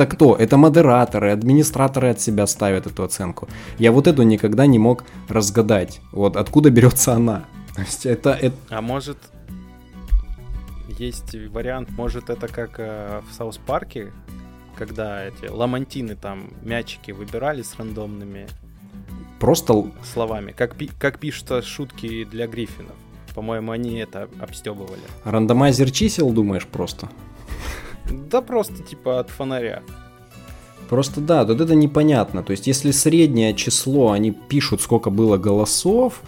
кто? Это модераторы, администраторы от себя ставят эту оценку. Я вот эту никогда не мог разгадать. Вот откуда берется она? То есть это... А может... Есть вариант, может, это как в Саус Парке, когда эти ламантины там мячики выбирали с рандомными просто словами. Как пишут шутки для Гриффинов. По-моему, они это обстебывали. Рандомайзер чисел, думаешь, просто? Да просто типа от фонаря. Просто да, вот это непонятно. То есть, если среднее число, они пишут, сколько было голосов,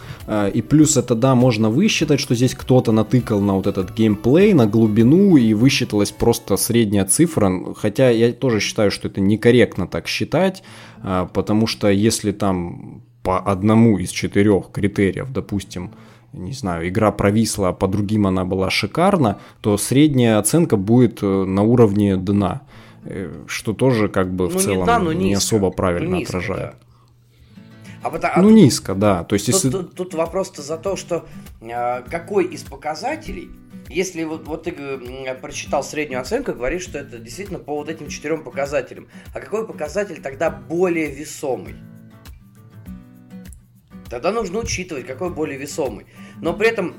и плюс это, да, можно высчитать, что здесь кто-то натыкал на вот этот геймплей, на глубину, и высчиталась просто средняя цифра. Хотя я тоже считаю, что это некорректно так считать, потому что если там по одному из 4 критериев, допустим, не знаю, игра провисла, а по другим она была шикарна, то средняя оценка будет на уровне дна. Что тоже как бы в целом не особо правильно отражает. Ну низко, да. Тут вопрос-то за то, что какой из показателей, если вот ты прочитал среднюю оценку, говоришь, что это действительно по вот этим 4 показателям, а какой показатель тогда более весомый? Тогда нужно учитывать, какой более весомый. Но при этом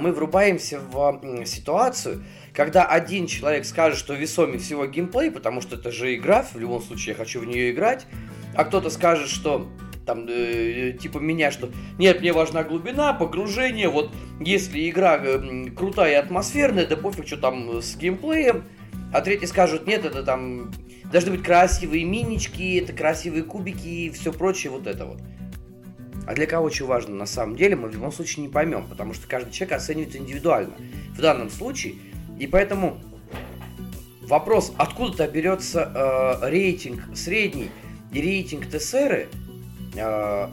мы врубаемся в ситуацию, когда один человек скажет, что весомее всего геймплей, потому что это же игра, в любом случае я хочу в нее играть, а кто-то скажет, что там, типа меня, что нет, мне важна глубина, погружение, вот если игра крутая и атмосферная, да пофиг, что там с геймплеем, а третий скажет, нет, это там должны быть красивые минички, это красивые кубики и все прочее вот это вот. А для кого что важно на самом деле, мы в любом случае не поймем, потому что каждый человек оценивает индивидуально в данном случае. И поэтому вопрос, откуда-то берется рейтинг средний и рейтинг ТСРы,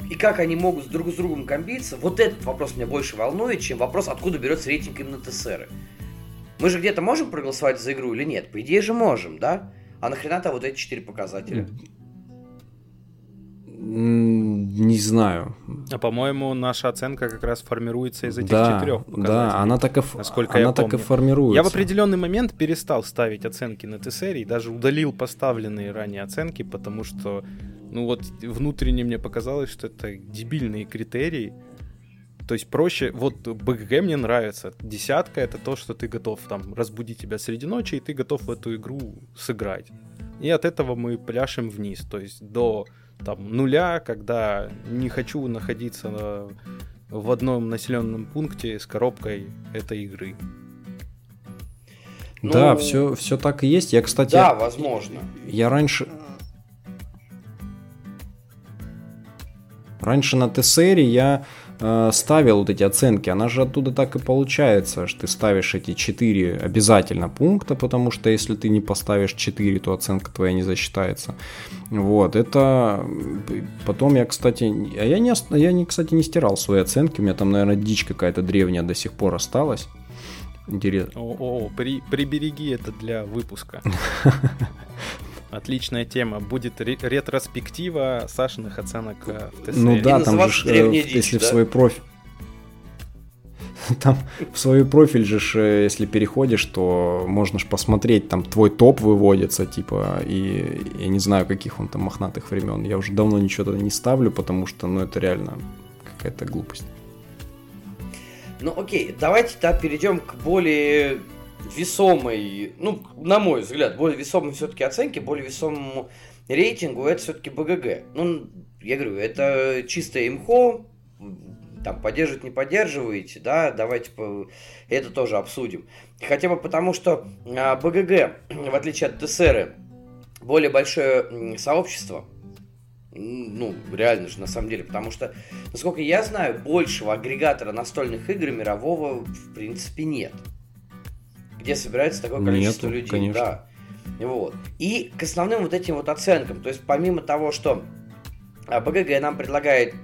и как они могут друг с другом комбиться, вот этот вопрос меня больше волнует, чем вопрос, откуда берется рейтинг именно ТСРы. Мы же где-то можем проголосовать за игру или нет? По идее же можем, да? А нахрена-то вот эти 4 показателя? Не знаю. А по-моему, наша оценка как раз формируется из этих 4 показателей. Да, она так и, она так и формируется. Я в определенный момент перестал ставить оценки на Т-серии, даже удалил поставленные ранее оценки, потому что, ну вот, внутренне мне показалось, что это дебильные критерии. То есть проще, вот БГГ мне нравится, 10 это то, что ты готов там разбудить тебя среди ночи, и ты готов в эту игру сыграть. И от этого мы пляшем вниз, то есть до там нуля, когда не хочу находиться в одном населенном пункте с коробкой этой игры. Ну, да, все так и есть. Я, кстати, да, возможно. Я раньше на Т-серии я ставил вот эти оценки, она же оттуда так и получается, что ты ставишь эти 4 обязательно пункта, потому что если ты не поставишь 4, то оценка твоя не засчитается. Вот, это... Потом я, кстати... Я, кстати, не стирал свои оценки, у меня там, наверное, дичь какая-то древняя до сих пор осталась. Интересно. Прибереги это для выпуска. Отличная тема. Будет ретроспектива Сашиных оценок в ТСР. Ну да, там же, если в свой профиль... Там в свой профиль же, если переходишь, то можно же посмотреть, там твой топ выводится, типа, и я не знаю, каких он там мохнатых времен. Я уже давно ничего туда не ставлю, потому что, ну, это реально какая-то глупость. Ну, окей, давайте-то перейдем к более... весомой, ну, на мой взгляд, более весомой все-таки оценке, более весомому рейтингу, это все-таки БГГ. Ну, я говорю, это чистое имхо, там, поддерживать не поддерживаете, да, давайте это тоже обсудим. Хотя бы потому, что БГГ, в отличие от ТСРы, более большое сообщество, ну, реально же, на самом деле, потому что, насколько я знаю, большего агрегатора настольных игр мирового, в принципе, нет. Где собирается такое количество людей. Конечно. Да. Вот. И к основным вот этим вот оценкам, то есть помимо того, что БГГ нам предлагает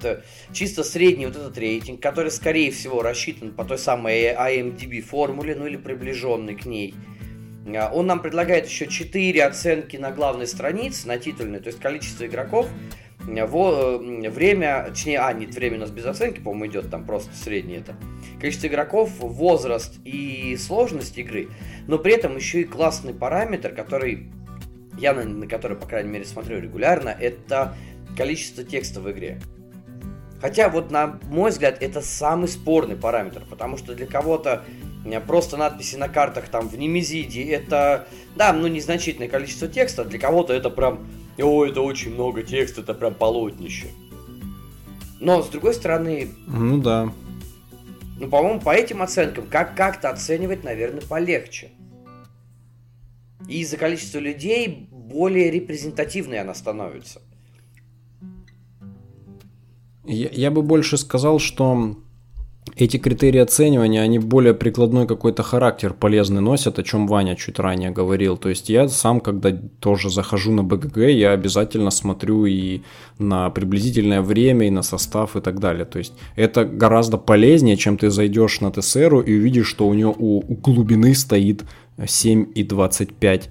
чисто средний вот этот рейтинг, который, скорее всего, рассчитан по той самой IMDb формуле, ну или приближенный к ней, Он нам предлагает еще 4 оценки на главной странице, на титульной, то есть количество игроков, время, точнее, нет, время у нас без оценки, по-моему, идет там просто среднее это. Количество игроков, возраст и сложность игры, но при этом еще и классный параметр, который я на который, по крайней мере, смотрю регулярно, это количество текста в игре. Хотя, вот на мой взгляд, это самый спорный параметр, потому что для кого-то просто надписи на картах там в Немезиде это, да, ну незначительное количество текста, а для кого-то это прям, о, это очень много текста, это прям полотнище. Но, с другой стороны... Ну да. Ну, по-моему, по этим оценкам как-то оценивать, наверное, полегче. И из-за количества людей более репрезентативной она становится. Я бы больше сказал, что... Эти критерии оценивания, они более прикладной какой-то характер полезный носят, о чем Ваня чуть ранее говорил. То есть я сам, когда тоже захожу на БГГ, я обязательно смотрю и на приблизительное время, и на состав, и так далее. То есть это гораздо полезнее, чем ты зайдешь на ТСРу и увидишь, что у него у глубины стоит 7,25,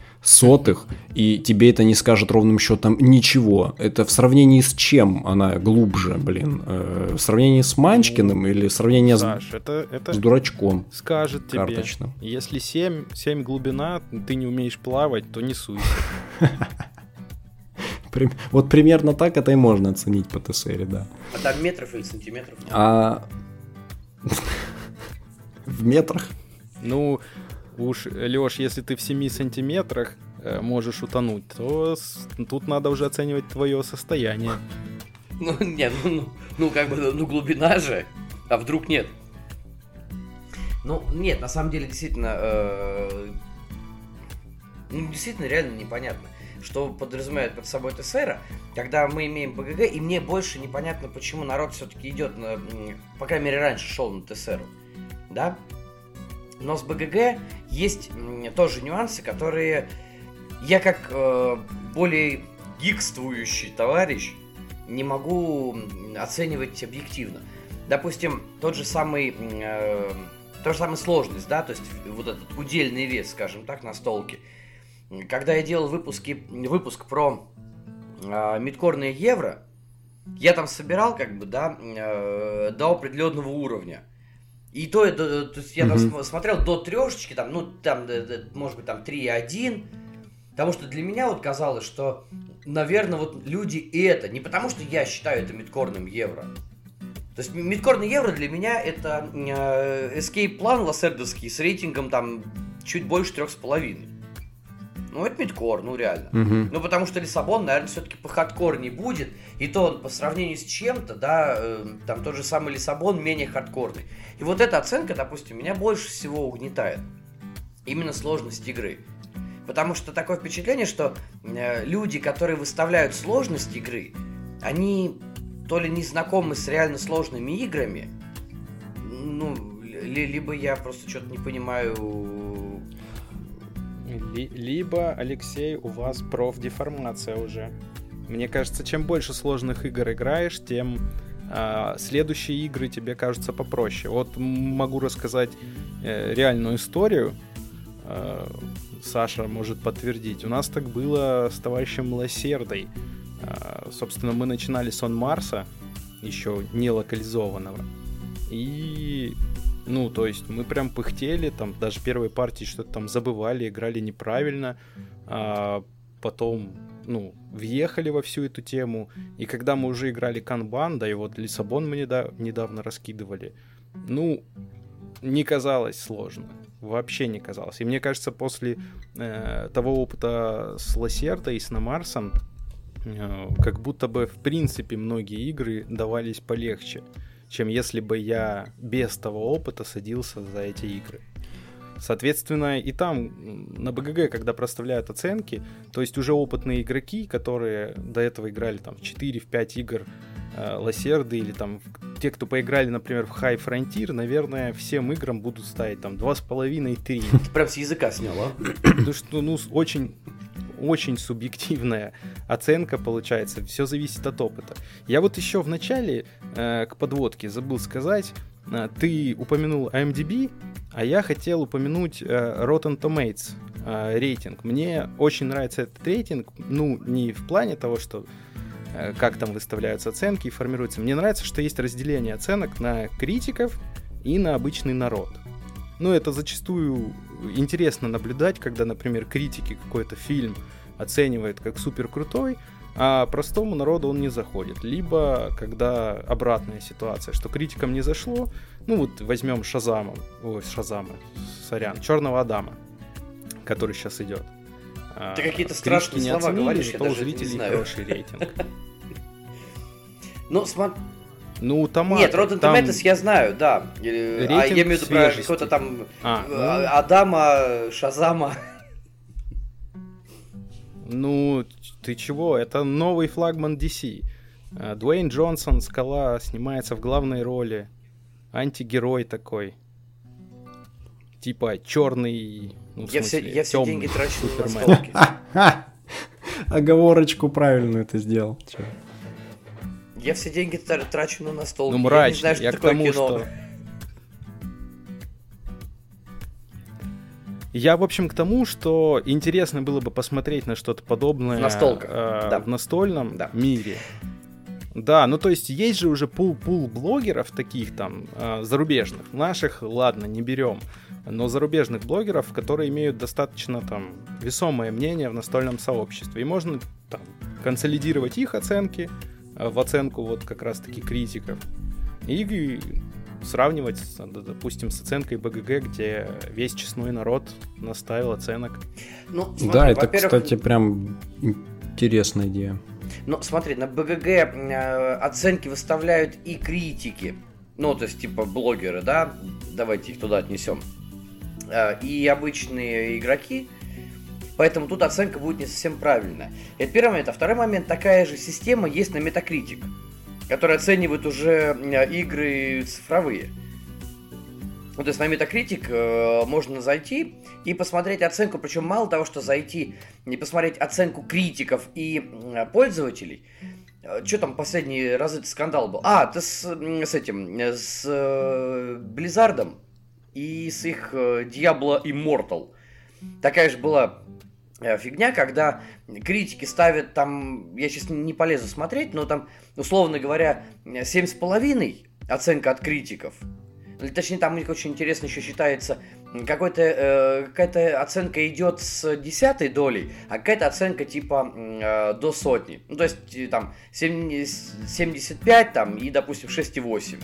и тебе это не скажет ровным счетом ничего. Это в сравнении с чем она глубже, блин? В сравнении с Манчкиным или в сравнении, Саш, это с дурачком скажет карточным? Тебе, если 7 глубина, ты не умеешь плавать, то не суйся. Вот примерно так это и можно оценить по ТСР, да. А там метров или сантиметров? В метрах? Ну... Уж, Лёш, если ты в 7 сантиметрах можешь утонуть, то тут надо уже оценивать твое состояние. Ну, нет, ну как бы, ну глубина же, а вдруг нет? Ну, нет, на самом деле, действительно реально непонятно, что подразумевает под собой ТСР, когда мы имеем БГГ, и мне больше непонятно, почему народ все-таки идет, по крайней мере, раньше шел на ТСР, да? Но с БГГ есть тоже нюансы, которые я как более гикствующий товарищ не могу оценивать объективно. Допустим, тот же самый сложность, да, то есть вот этот удельный вес, скажем так, на столке. Когда я делал выпуск про мидкорные евро, я там собирал как бы, да, до определенного уровня. И то есть я там смотрел до трешечки, там, ну, там, может быть, там 3,1. Потому что для меня вот казалось, что, наверное, вот люди и это. Не потому что я считаю это мидкорным евро. То есть мидкорный евро для меня это эскейп-план лассердовский с рейтингом там чуть больше 3,5. Ну, это мидкор, ну, реально. Ну, потому что Лиссабон, наверное, все-таки по хардкор не будет. И то он по сравнению с чем-то, да, там тот же самый Лиссабон менее хардкорный. И вот эта оценка, допустим, меня больше всего угнетает. Именно сложность игры. Потому что такое впечатление, что люди, которые выставляют сложность игры, они то ли не знакомы с реально сложными играми, ну, либо я просто что-то не понимаю... Либо, Алексей, у вас профдеформация уже. Мне кажется, чем больше сложных игр играешь, тем следующие игры тебе кажутся попроще. Вот могу рассказать реальную историю. Саша может подтвердить. У нас так было с товарищем Лассердой. Собственно, мы начинали с Он Марса, еще не локализованного. И... Ну, то есть мы прям пыхтели, там даже первые партии что-то там забывали, играли неправильно, а потом, ну, въехали во всю эту тему. И когда мы уже играли Канбан, да и вот Лиссабон мы недавно раскидывали, ну, не казалось сложно, вообще не казалось. И мне кажется, после того опыта с Лассердой и с Намарсом, как будто бы, в принципе, многие игры давались полегче, чем если бы я без того опыта садился за эти игры. Соответственно, и там, на БГГ, когда проставляют оценки, то есть уже опытные игроки, которые до этого играли там, в 4-5 игр Лассерды, или там те, кто поиграли, например, в High Frontier, наверное, всем играм будут ставить там 2,5-3. Прям с языка снял, а? Потому что, ну, очень... Очень субъективная оценка получается, все зависит от опыта. Я вот еще в начале к подводке забыл сказать, ты упомянул IMDb, а я хотел упомянуть Rotten Tomatoes, рейтинг. Мне очень нравится этот рейтинг, ну, не в плане того, что как там выставляются оценки и формируются. Мне нравится, что есть разделение оценок на критиков и на обычный народ. Ну, это зачастую интересно наблюдать, когда, например, критики какой-то фильм оценивают как супер крутой, а простому народу он не заходит. Либо когда обратная ситуация, что критикам не зашло. Ну вот возьмем «Черного Адама», который сейчас идет. Ты какие-то страшные не слова говоришь, я даже не знаю. Хороший рейтинг. Ну, смотри. Ну, нет, Rotten Tomatoes я знаю, да. Рейтинг я имею в виду про какого-то там Адама, Шазама. Ну, ты чего? Это новый флагман DC. Дуэйн Джонсон, Скала, снимается в главной роли. Антигерой такой. Типа черный... Ну, я все деньги трачу на Скалки. Оговорочку правильную ты сделал. Че? Я все деньги трачу на настолки. Ну, мрачный. Я не знаю, что я такое тому, кино. Что... Я, в общем, к тому, что интересно было бы посмотреть на что-то подобное в настольном мире. Да, ну то есть есть же уже пул блогеров таких там зарубежных. Наших, ладно, не берем. Но зарубежных блогеров, которые имеют достаточно там весомое мнение в настольном сообществе. И можно там консолидировать их оценки в оценку вот как раз-таки критиков. И сравнивать, допустим, с оценкой БГГ, где весь честной народ наставил оценок. Ну, смотри, да, это, кстати, прям интересная идея. Ну, смотри, на БГГ оценки выставляют и критики. Ну, то есть, типа, блогеры, да? Давайте их туда отнесем. И обычные игроки. Поэтому тут оценка будет не совсем правильная. Это первый момент. А второй момент, такая же система есть на Metacritic, который оценивает уже игры цифровые. Ну, то есть на Metacritic можно зайти и посмотреть оценку, причем мало того, что зайти и посмотреть оценку критиков и пользователей. Что там последний раз этот скандал был? Это с Blizzard и с их Diablo Immortal. Такая же была фигня, когда критики ставят там, я сейчас не полезу смотреть, но там, условно говоря, 7,5 оценка от критиков. Или, точнее, там у них очень интересно еще считается, какая-то оценка идет с 10-й долей, а какая-то оценка типа до сотни. Ну, то есть там 75 там, и, допустим, 6,8.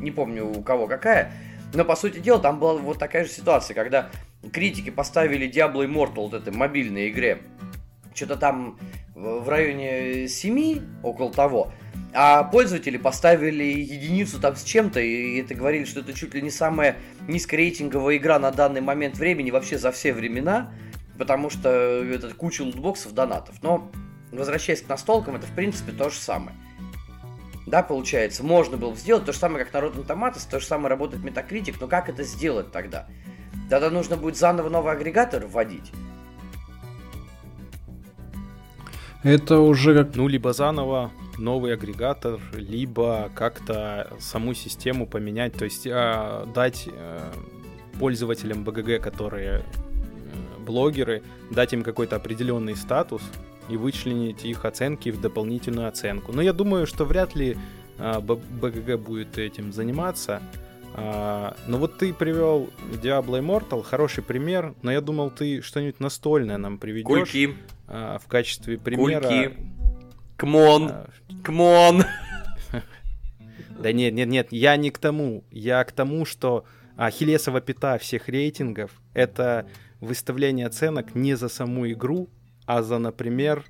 Не помню у кого какая. Но, по сути дела, там была вот такая же ситуация, когда критики поставили Diablo Immortal, вот этой мобильной игре, что-то там в районе 7, около того, а пользователи поставили единицу там с чем-то, и это говорили, что это чуть ли не самая низкорейтинговая игра на данный момент времени вообще за все времена, потому что это куча лутбоксов, донатов. Но, возвращаясь к настолкам, это в принципе то же самое. Да, получается, можно было бы сделать то же самое, как на Rotten Tomatoes, то же самое работает Metacritic, но как это сделать тогда? Тогда нужно будет заново новый агрегатор вводить. Это уже как... Ну, либо заново новый агрегатор, либо как-то саму систему поменять, то есть дать пользователям БГГ, которые блогеры, дать им какой-то определенный статус и вычленить их оценки в дополнительную оценку. Но я думаю, что вряд ли БГГ будет этим заниматься. Ну вот ты привел Diablo Immortal, хороший пример, но я думал, ты что-нибудь настольное нам приведешь. Кульки. В качестве примера. Кульки. Кмон. Да нет, я не к тому. Я к тому, что ахиллесова пята всех рейтингов — это выставление оценок не за саму игру, а за, например,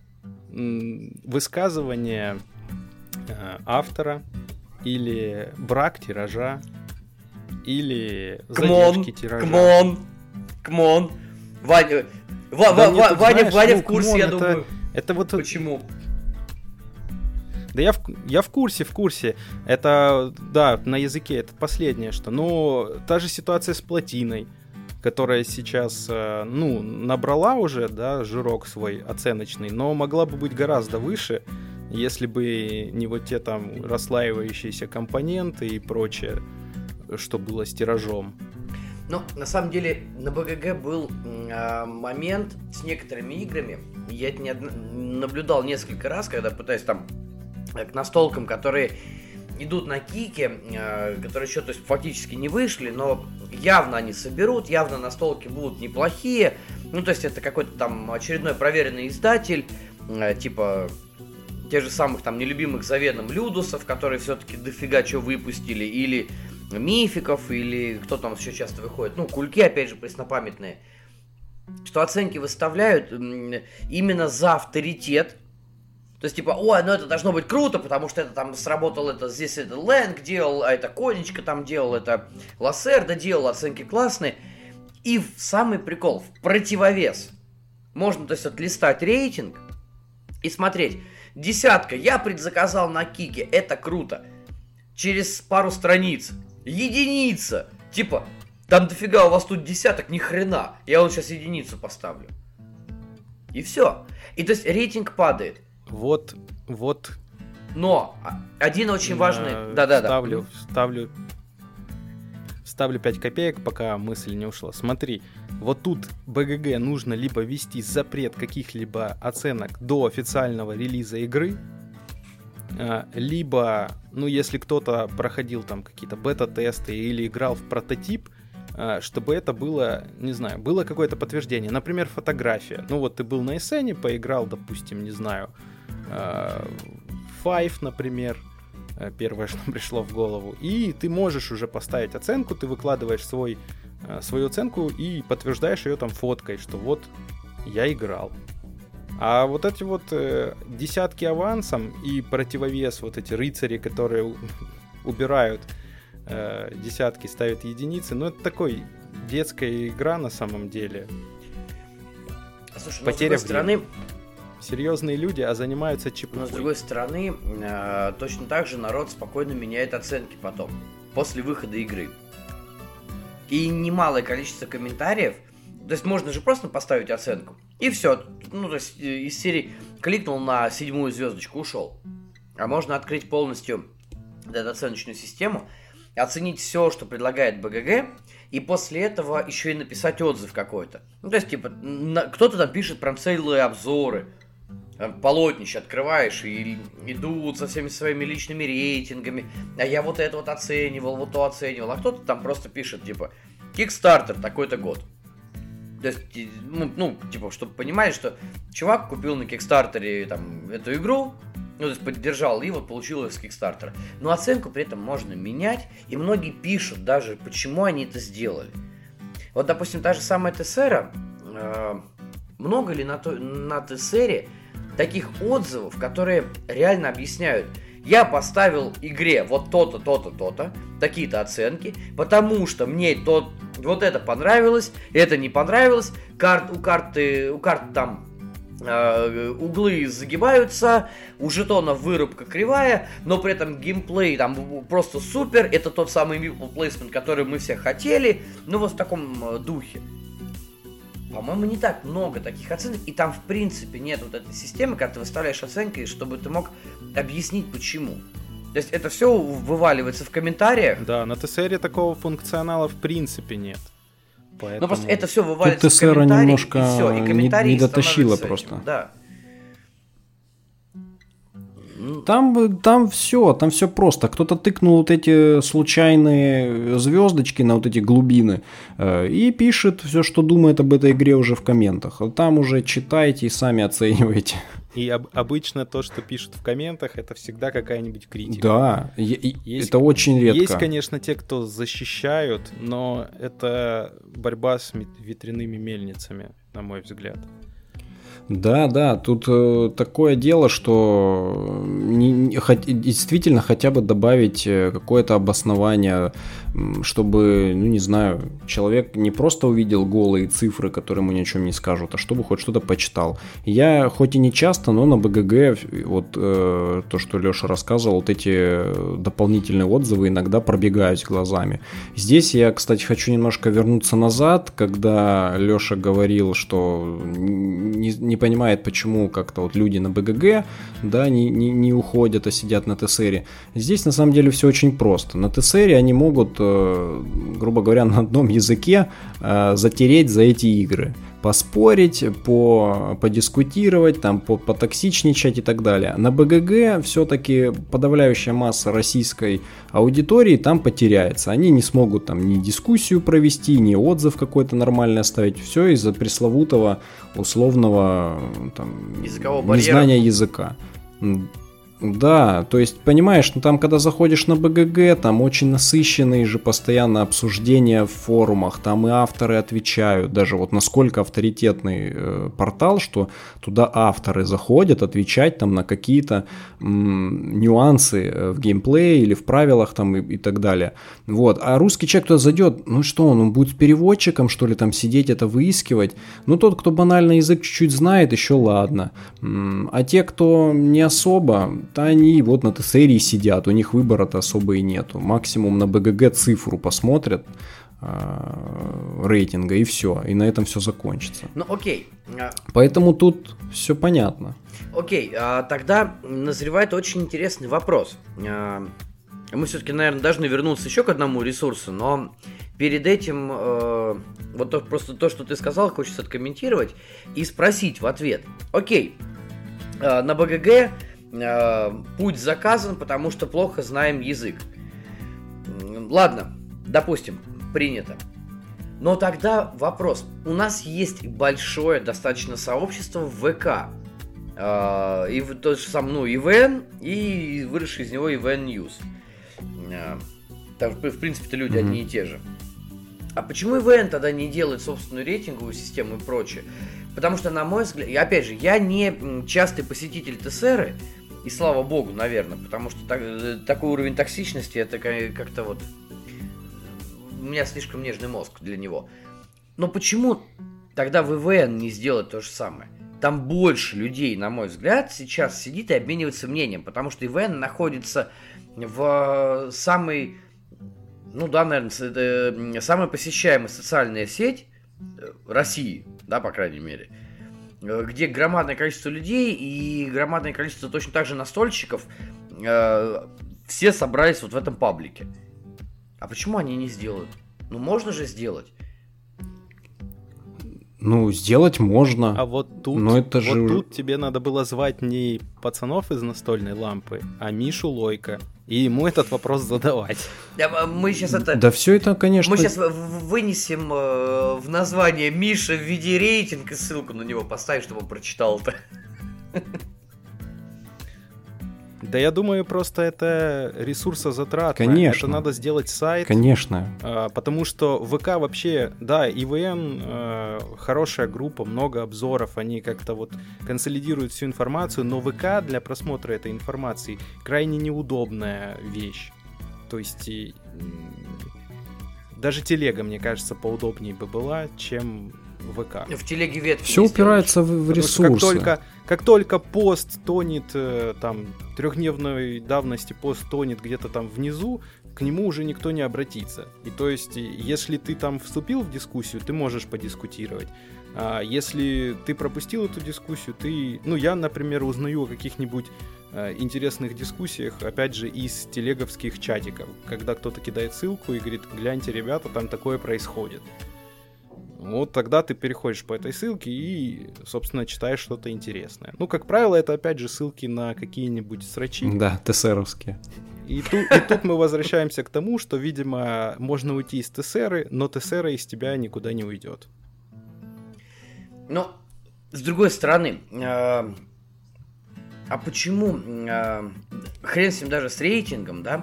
высказывание автора или брак тиража, или задержки тиража. Кмон. Ваня, Ваня в курсе, я думаю. Это вот... Почему? Да я в курсе. Это, да, на языке это последнее что. Но та же ситуация с платиной, которая сейчас, ну, набрала уже, да, жирок свой оценочный, но могла бы быть гораздо выше, если бы не вот те там расслаивающиеся компоненты и прочее, что было с тиражом. Но на самом деле на БГГ был момент с некоторыми играми. Я это наблюдал несколько раз, когда пытаюсь там к настолкам, которые идут на кике, которые еще, то есть, фактически не вышли, но явно они соберут, явно настолки будут неплохие. Ну, то есть это какой-то там очередной проверенный издатель, типа тех же самых там нелюбимых заветом Людусов, которые все-таки дофига чего выпустили, или Мификов, или кто там еще часто выходит. Ну, Кульки, опять же, преснопамятные. Что оценки выставляют именно за авторитет. То есть, типа, ой, ну это должно быть круто, потому что это там сработал, это здесь это Лэнг делал, а это Конечка там делал, это Лассерда делал, оценки классные. И в самый прикол, в противовес. Можно, то есть, отлистать рейтинг и смотреть. Десятка, я предзаказал на Кике, это круто. Через пару страниц. Единица. Типа, там дофига у вас тут десяток, ни хрена. Я вот сейчас единицу поставлю. И все. И то есть рейтинг падает. Вот. Но один очень важный... Да-да-да. Ставлю 5 копеек, пока мысль не ушла. Смотри, вот тут БГГ нужно либо ввести запрет каких-либо оценок до официального релиза игры, либо, ну, если кто-то проходил там какие-то бета-тесты или играл в прототип, чтобы это было, не знаю, было какое-то подтверждение. Например, фотография. Ну вот ты был на эссене, поиграл, допустим, не знаю, Five, например, первое, что пришло в голову. И ты можешь уже поставить оценку, ты выкладываешь свою оценку и подтверждаешь ее там фоткой, что вот я играл. А вот эти вот десятки авансом и противовес вот эти рыцари, которые убирают десятки, ставят единицы, ну это такой детская игра на самом деле. Слушай, потеря времени. Серьезные люди, а занимаются чепухой. Но с другой стороны, точно так же народ спокойно меняет оценки потом, после выхода игры. И немалое количество комментариев, то есть можно же просто поставить оценку, и все. Ну, то есть из серии кликнул на 7 звездочку, ушел. А можно открыть полностью эту оценочную систему, оценить все, что предлагает БГГ, и после этого еще и написать отзыв какой-то. Ну, то есть, типа, кто-то там пишет прям целые обзоры, полотнище открываешь и идут со всеми своими личными рейтингами. А я вот это вот оценивал, вот то оценивал. А кто-то там просто пишет, типа, Kickstarter такой-то год. То есть, ну, типа, чтобы понимать, что чувак купил на Kickstarter там эту игру, ну, то есть поддержал, и вот получил их с Kickstarter. Но оценку при этом можно менять, и многие пишут даже, почему они это сделали. Вот, допустим, та же самая Тесера. Много ли на Тесере таких отзывов, которые реально объясняют: я поставил игре вот то-то, то-то, то-то, такие-то оценки, потому что мне вот это понравилось, это не понравилось, у карты там углы загибаются, у жетонов вырубка кривая, но при этом геймплей там просто супер, это тот самый meeple placement, который мы все хотели, ну вот в таком духе. По-моему, не так много таких оценок, и там, в принципе, нет вот этой системы, когда ты выставляешь оценки, чтобы ты мог объяснить, почему. То есть это все вываливается в комментариях. Да, на ТСРе такого функционала в принципе нет. Поэтому... Ну, просто это все вываливается в комментариях, немножко и все, и комментарии не дотащило просто. Да. Там все просто. Кто-то тыкнул вот эти случайные звездочки на вот эти глубины и пишет все, что думает об этой игре уже в комментах. Там уже читайте и сами оценивайте. И обычно то, что пишут в комментах, это всегда какая-нибудь критика. Да, это очень редко. Есть, конечно, те, кто защищают, но это борьба с ветряными мельницами, на мой взгляд. Да, тут такое дело, что действительно хотя бы добавить какое-то обоснование, чтобы, ну не знаю, человек не просто увидел голые цифры, которые ему ни о чем не скажут, а чтобы хоть что-то почитал. Я хоть и не часто, но на БГГ, вот то, что Леша рассказывал, вот эти дополнительные отзывы иногда пробегаюсь глазами. Здесь я, кстати, хочу немножко вернуться назад, когда Леша говорил, что не не понимает, почему как-то вот люди на БГГ, да, не уходят, а сидят на Тесере. Здесь на самом деле все очень просто. На Тесере они могут, грубо говоря, на одном языке затереть за эти игры. Поспорить, подискутировать, там, потоксичничать и так далее. На БГГ все-таки подавляющая масса российской аудитории там потеряется. Они не смогут там ни дискуссию провести, ни отзыв какой-то нормальный оставить. Все из-за пресловутого условного там, незнания языка. Да, то есть, понимаешь, ну там, когда заходишь на БГГ, там очень насыщенные же постоянно обсуждения в форумах, там и авторы отвечают, даже вот насколько авторитетный портал, что туда авторы заходят отвечать там на какие-то нюансы в геймплее или в правилах там и так далее. Вот, а русский человек туда зайдет, ну что он будет переводчиком, что ли, там сидеть это выискивать? Ну тот, кто банально язык чуть-чуть знает, еще ладно. А те, кто не особо... они вот на Тесере сидят, у них выбора-то особо и нету. Максимум на БГГ цифру посмотрят рейтинга и все, и на этом все закончится. Ну окей. Поэтому тут все понятно. Окей, тогда назревает очень интересный вопрос. Мы все-таки, наверное, должны вернуться еще к одному ресурсу, но перед этим вот то, просто то, что ты сказал, хочется откомментировать и спросить в ответ. Окей, на БГГ путь заказан, потому что плохо знаем язык. Ладно, допустим, принято. Но тогда вопрос. У нас есть большое достаточно сообщество в ВК. И тот же сам, ну, ИВН, и выросший из него ИВН Ньюс. Там, в принципе-то, люди одни и те же. А почему ИВН тогда не делает собственную рейтинговую систему и прочее? Потому что, на мой взгляд, и опять же, я не частый посетитель Тесеры, и слава богу, наверное, потому что такой уровень токсичности, это как-то вот... У меня слишком нежный мозг для него. Но почему тогда ВВН не сделать то же самое? Там больше людей, на мой взгляд, сейчас сидит и обменивается мнением, потому что ВВН находится в самой, ну да, наверное, самой посещаемой социальной сеть России, да, по крайней мере, где громадное количество людей и громадное количество точно так же настольщиков, все собрались вот в этом паблике. А почему они не сделают? Ну, можно же сделать. Ну, сделать можно. А вот тут, но это вот же... тут тебе надо было звать не пацанов из «Настольной лампы», а Мишу Лойко. И ему этот вопрос задавать. Мы сейчас это... Да все это, конечно... Мы сейчас вынесем в название Миша в виде рейтинга и ссылку на него поставим, чтобы он прочитал это. Да я думаю, просто это ресурсозатратно. Конечно. Это надо сделать сайт. Конечно. Потому что ВК вообще, да, ИВН хорошая группа, много обзоров, они как-то вот консолидируют всю информацию, но ВК для просмотра этой информации крайне неудобная вещь. То есть даже телега, мне кажется, поудобнее бы была, чем... ВК. В телеге ветки. Все упирается в ресурсы. Как только пост тонет, там, трехдневной давности пост тонет где-то там внизу, к нему уже никто не обратится. И то есть, если ты там вступил в дискуссию, ты можешь подискутировать. А если ты пропустил эту дискуссию, ты... Ну, я, например, узнаю о каких-нибудь интересных дискуссиях, опять же, из телеговских чатиков, когда кто-то кидает ссылку и говорит, гляньте, ребята, там такое происходит. Вот тогда ты переходишь по этой ссылке и, собственно, читаешь что-то интересное. Ну, как правило, это, опять же, ссылки на какие-нибудь срачи. Да, тесеровские. И тут мы возвращаемся к тому, что, видимо, можно уйти из Тесеры, но Тесера из тебя никуда не уйдет. Но, с другой стороны, а почему, хрен с ним даже с рейтингом, да?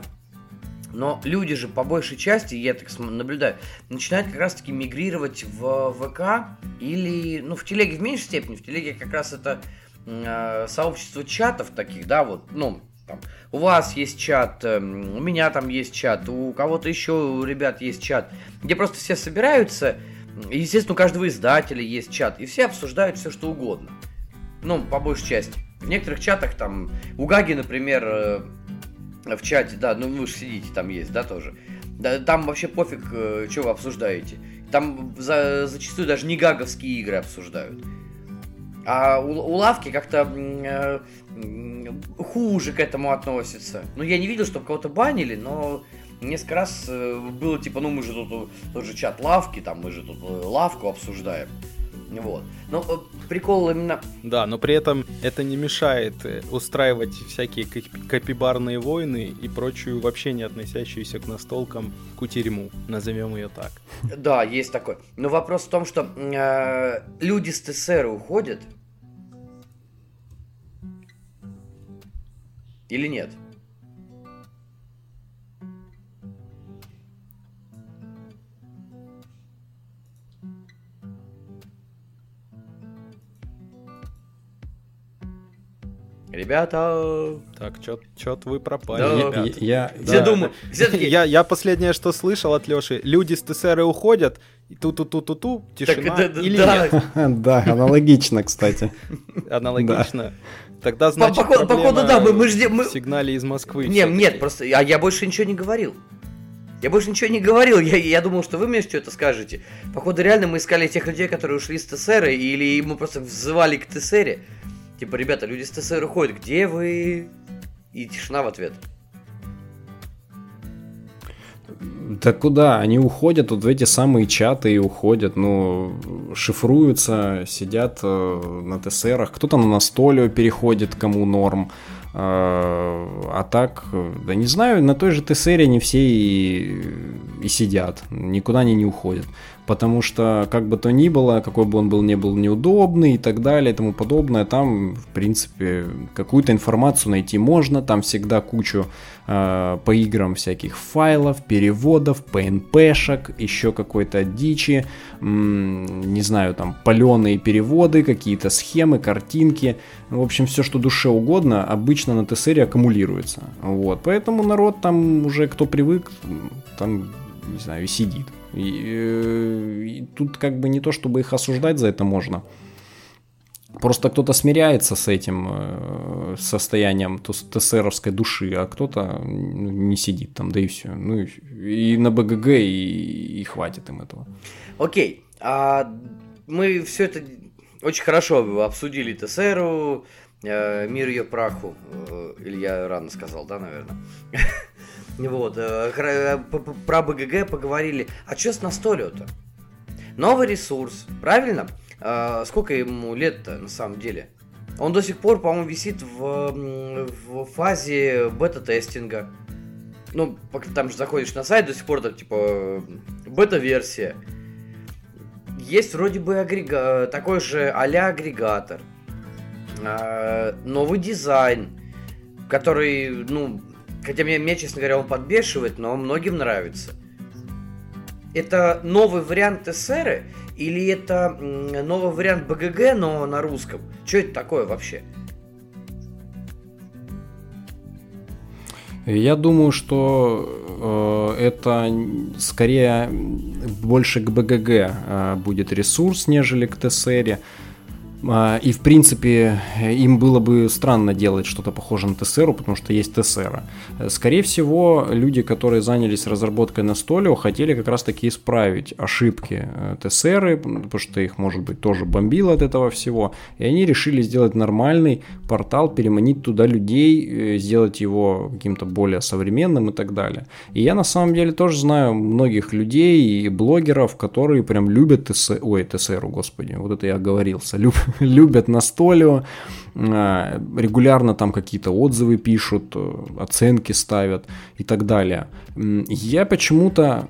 Но люди же, по большей части, я так наблюдаю, начинают как раз-таки мигрировать в ВК или, ну, в телеге в меньшей степени. В телеге как раз это сообщество чатов таких, да, вот, ну, там, у вас есть чат, у меня там есть чат, у кого-то еще, у ребят есть чат, где просто все собираются, и, естественно, у каждого издателя есть чат, и все обсуждают все, что угодно. Ну, по большей части. В некоторых чатах, там, у Гаги, например... в чате, да, ну вы же сидите, там есть, да, тоже. Да, там вообще пофиг, что вы обсуждаете. Там зачастую даже не гаговские игры обсуждают. А у лавки как-то хуже к этому относится. Ну, я не видел, чтобы кого-то банили, но несколько раз было типа, ну, мы же тут тот же чат лавки, там, мы же тут лавку обсуждаем. Вот. Но прикол именно... Да, но при этом это не мешает устраивать всякие капибарные войны и прочую, вообще не относящуюся к настолкам, кутерьму, назовем ее так. Да, есть такой. Но вопрос в том, что люди с ТСР уходят или нет? Ребята! Так, чё-то вы пропали, да, ребята. Я последнее, что слышал от Лёши, люди с ТСР уходят, и ту-ту-ту-ту-ту, тишина так, или да. Нет? Да, аналогично, кстати. Аналогично. Тогда, значит, походу, да, мы ждем... Сигнали из Москвы. Нет, просто я больше ничего не говорил. Я думал, что вы мне что-то скажете. Походу, реально мы искали тех людей, которые ушли с ТСР, или мы просто взывали к ТСР. Типа, ребята, люди с ТСР уходят, где вы? И тишина в ответ. Да куда? Они уходят, вот в эти самые чаты и уходят, ну, шифруются, сидят на ТСРах, кто-то на настолию переходит, кому норм. А так, да не знаю, на той же ТСРе не все и сидят, никуда они не уходят. Потому что, как бы то ни было, какой бы он был, не был неудобный и так далее и тому подобное, там, в принципе, какую-то информацию найти можно, там всегда кучу по играм всяких файлов, переводов, PNP-шек, еще какой-то дичи, не знаю, там, паленые переводы, какие-то схемы, картинки, в общем, все, что душе угодно, обычно на ТСРе аккумулируется, вот, поэтому народ там уже, кто привык, там, не знаю, и сидит. И тут как бы не то, чтобы их осуждать за это можно. Просто кто-то смиряется с этим состоянием ТСРовской души, а кто-то не сидит там, да и все. Ну и на БГГ, и хватит им этого. Окей, мы все это очень хорошо обсудили ТСРу, мир ее праху, или я рано сказал, да, наверное? Вот, про БГГ поговорили. А что с настолью-то? Новый ресурс, правильно? Сколько ему лет-то на самом деле? Он до сих пор, по-моему, висит в фазе бета-тестинга. Ну, там же заходишь на сайт, до сих пор там, типа, бета-версия. Есть вроде бы такой же а-ля агрегатор. Новый дизайн, который, ну... Хотя мне, честно говоря, он подбешивает, но многим нравится. Это новый вариант ТСР или это новый вариант БГГ, но на русском? Что это такое вообще? Я думаю, что это скорее больше к БГГ будет ресурс, нежели к ТСР. И, в принципе, им было бы странно делать что-то похожее на ТСРу, потому что есть ТСРа. Скорее всего, люди, которые занялись разработкой настолио, хотели как раз-таки исправить ошибки ТСРы, потому что их, может быть, тоже бомбило от этого всего. И они решили сделать нормальный портал, переманить туда людей, сделать его каким-то более современным и так далее. И я, на самом деле, тоже знаю многих людей и блогеров, которые прям любят ТСРу, господи, вот это я оговорился, любят настолио, регулярно там какие-то отзывы пишут, оценки ставят и так далее. Я почему-то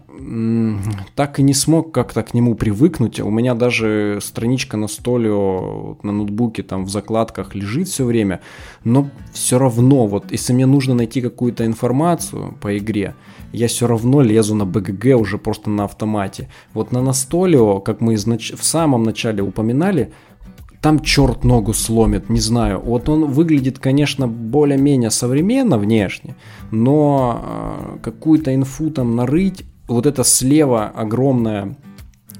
так и не смог как-то к нему привыкнуть. У меня даже страничка настолио на ноутбуке там в закладках лежит все время, но все равно, вот если мне нужно найти какую-то информацию по игре, я все равно лезу на БГГ уже просто на автомате. Вот на настолио, как мы в самом начале упоминали, там черт ногу сломит, не знаю. Вот он выглядит, конечно, более-менее современно внешне, но какую-то инфу там нарыть, вот это слева огромная,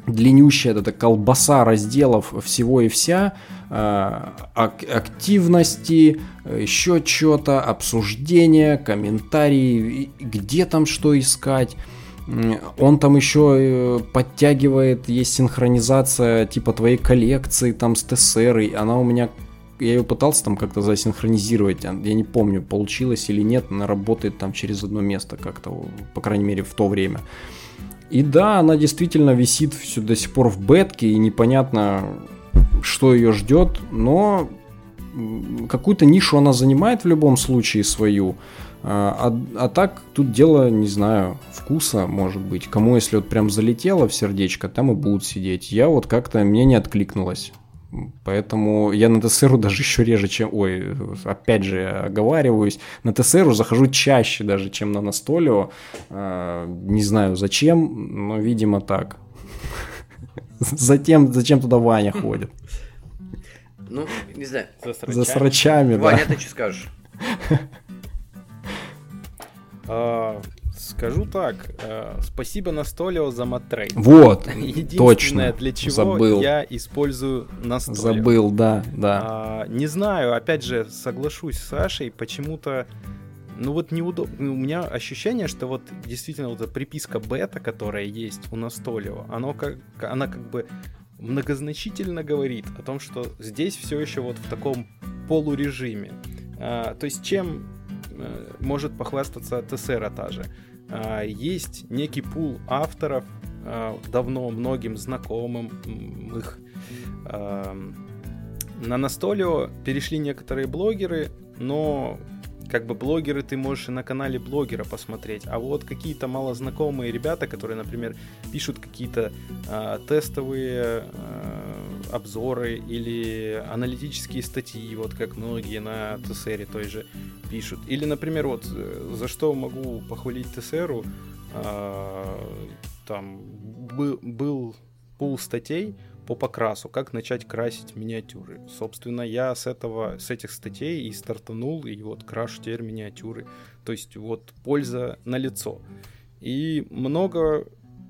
длиннющая эта колбаса разделов всего и вся, активности, еще что-то, обсуждения, комментарии, где там что искать. Он там еще подтягивает, есть синхронизация типа твоей коллекции там с ТСРой. Она у меня, я ее пытался там как-то засинхронизировать, я не помню, получилось или нет, она работает там через одно место как-то, по крайней мере в то время. И да, она действительно висит все до сих пор в бетке, и непонятно, что ее ждет, но какую-то нишу она занимает в любом случае свою. А так тут дело, не знаю, вкуса, может быть. Кому, если вот прям залетело в сердечко, там и будут сидеть. Я вот как-то, мне не откликнулось. Поэтому я на ТСРу даже еще реже, чем... Ой, опять же, оговариваюсь. На ТСРу захожу чаще даже, чем на Настолио. Не знаю зачем, но, видимо, так. Зачем туда Ваня ходит? Ну, не знаю. За срачами, да. Ваня, ты что скажешь? Скажу так, спасибо Настолио за маттрей. Вот, точно, для чего забыл. Я использую Настолио. Забыл, да. Не знаю, опять же, соглашусь с Сашей, почему-то, ну вот неудобно, у меня ощущение, что вот действительно вот эта приписка бета, которая есть у Настолио, она как бы многозначительно говорит о том, что здесь все еще вот в таком полурежиме. То есть чем может похвастаться Тесера та же. Есть некий пул авторов, давно многим знакомым их. На Настолио перешли некоторые блогеры, но как бы блогеры ты можешь и на канале блогера посмотреть, а вот какие-то малознакомые ребята, которые, например, пишут какие-то тестовые обзоры или аналитические статьи, вот как многие на ТСРе той же пишут. Или, например, вот за что могу похвалить ТСРу, там был пул статей по покрасу, как начать красить миниатюры. Собственно, я с этих статей и стартанул, и вот крашу теперь миниатюры. То есть вот польза налицо. И много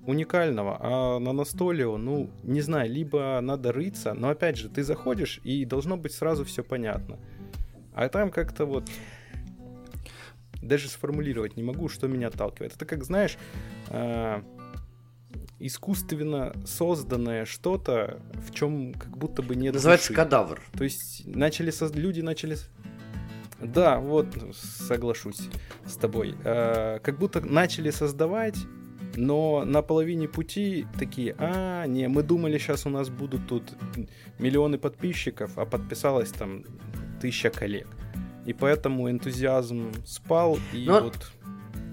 уникального. А на Настолио, ну, не знаю, либо надо рыться, но опять же, ты заходишь, и должно быть сразу все понятно. А там как-то вот... Даже сформулировать не могу, что меня отталкивает. Это как, знаешь... искусственно созданное что-то, в чем как будто бы нет. Называется души. Кадавр. То есть люди начали... Да, вот, соглашусь с тобой. Как будто начали создавать, но на половине пути такие, не, мы думали, сейчас у нас будут тут миллионы подписчиков, а подписалось там 1000 коллег. И поэтому энтузиазм спал, и вот...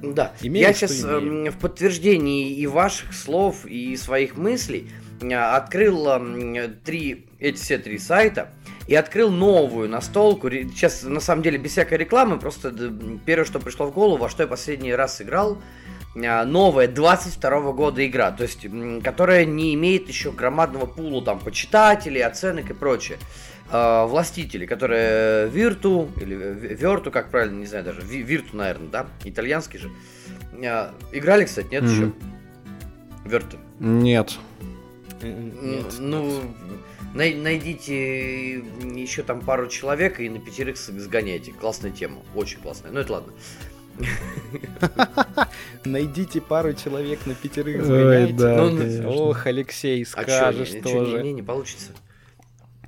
Да, я сейчас в подтверждении и ваших слов, и своих мыслей открыл все три сайта и открыл новую настолку. Сейчас, на самом деле, без всякой рекламы, просто первое, что пришло в голову, во что я последний раз играл, новая 22 года игра, то есть, которая не имеет еще громадного пула там почитателей, оценок и прочее. Властители, которые Вирту, или Верту, как правильно, не знаю даже, Вирту, наверное, да, итальянский же. Играли, кстати, нет еще? Верту? Нет. Найдите еще там пару человек и на 5 сгоняйте. Классная тема, очень классная, но это ладно. Найдите пару человек на 5 сгоняйте. Ох, Алексей, скажешь тоже. Не получится.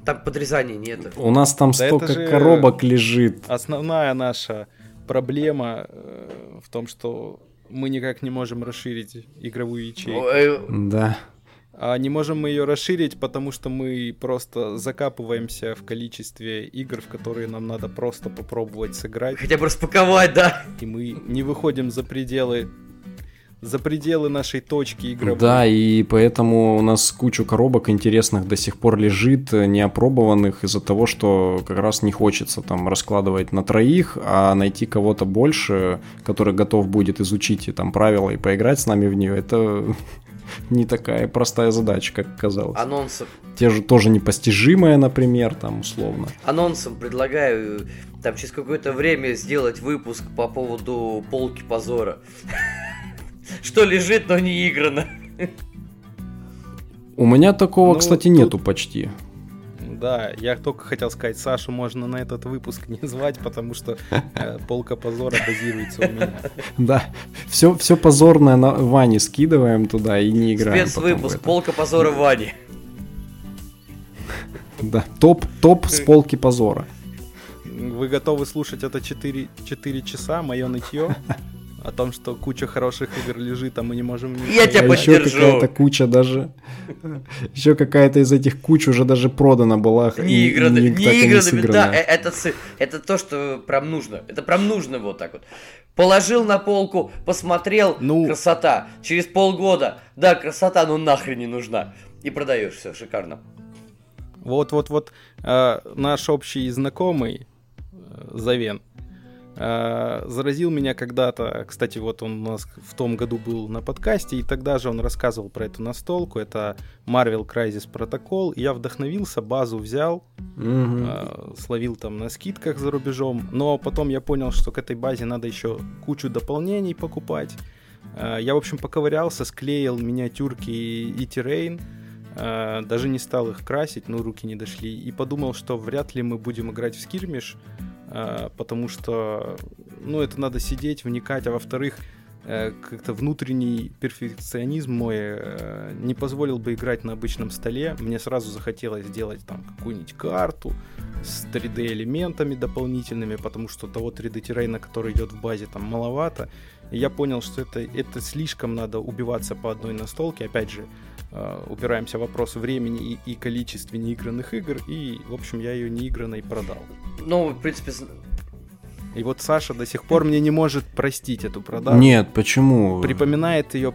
Там подрезаний нет. У нас там столько коробок лежит. Основная наша проблема в том, что мы никак не можем расширить игровую ячейку. Да. А не можем мы ее расширить, потому что мы просто закапываемся в количестве игр, в которые нам надо просто попробовать сыграть. Хотя бы распаковать, да. И мы не выходим за пределы нашей точки игровой. Да, и поэтому у нас кучу коробок интересных до сих пор лежит, неопробованных, из-за того, что как раз не хочется там раскладывать на троих, а найти кого-то больше, который готов будет изучить и там правила и поиграть с нами в нее, это не такая простая задача, как казалось. Анонсом. Те же тоже непостижимые, например, там условно. Анонсом предлагаю там через какое-то время сделать выпуск по поводу полки позора. Что лежит, но не играно. У меня такого, кстати, нету почти. да, я только хотел сказать, Сашу можно на этот выпуск не звать, потому что полка позора базируется у меня. Да, все позорное на Ване скидываем туда и не играем. Спецвыпуск, полка позора Вани. Да, топ с полки позора. Вы готовы слушать это 4 часа, мое нытье? О том, что куча хороших игр лежит, а мы не можем... Я тебя поддержу! Еще какая-то куча даже... Еще какая-то из этих куч уже даже продана была. Не играна, да, это то, что прям нужно. Это прям нужно вот так вот. Положил на полку, посмотрел, красота. Через полгода, да, красота, но нахрен не нужна. И продаешь все, шикарно. Вот наш общий знакомый, Завен, заразил меня когда-то, кстати, вот он у нас в том году был на подкасте, и тогда же он рассказывал про эту настолку, это Marvel Crisis Protocol, и я вдохновился, базу взял, словил там на скидках за рубежом, но потом я понял, что к этой базе надо еще кучу дополнений покупать, я, в общем, поковырялся, склеил миниатюрки и террейн, даже не стал их красить, но руки не дошли, и подумал, что вряд ли мы будем играть в скирмиш, потому что, это надо сидеть, вникать, а во-вторых, как-то внутренний перфекционизм мой не позволил бы играть на обычном столе. Мне сразу захотелось сделать там какую-нибудь карту с 3D-элементами дополнительными, потому что того 3D-террейна, который идет в базе, там маловато. И я понял, что это слишком надо убиваться по одной настолке. Опять же, упираемся в вопрос времени и количества неигранных игр, и, в общем, я ее неигранной продал. Ну, в принципе... И вот Саша до сих пор мне не может простить эту продажу. Нет, почему? Припоминает ее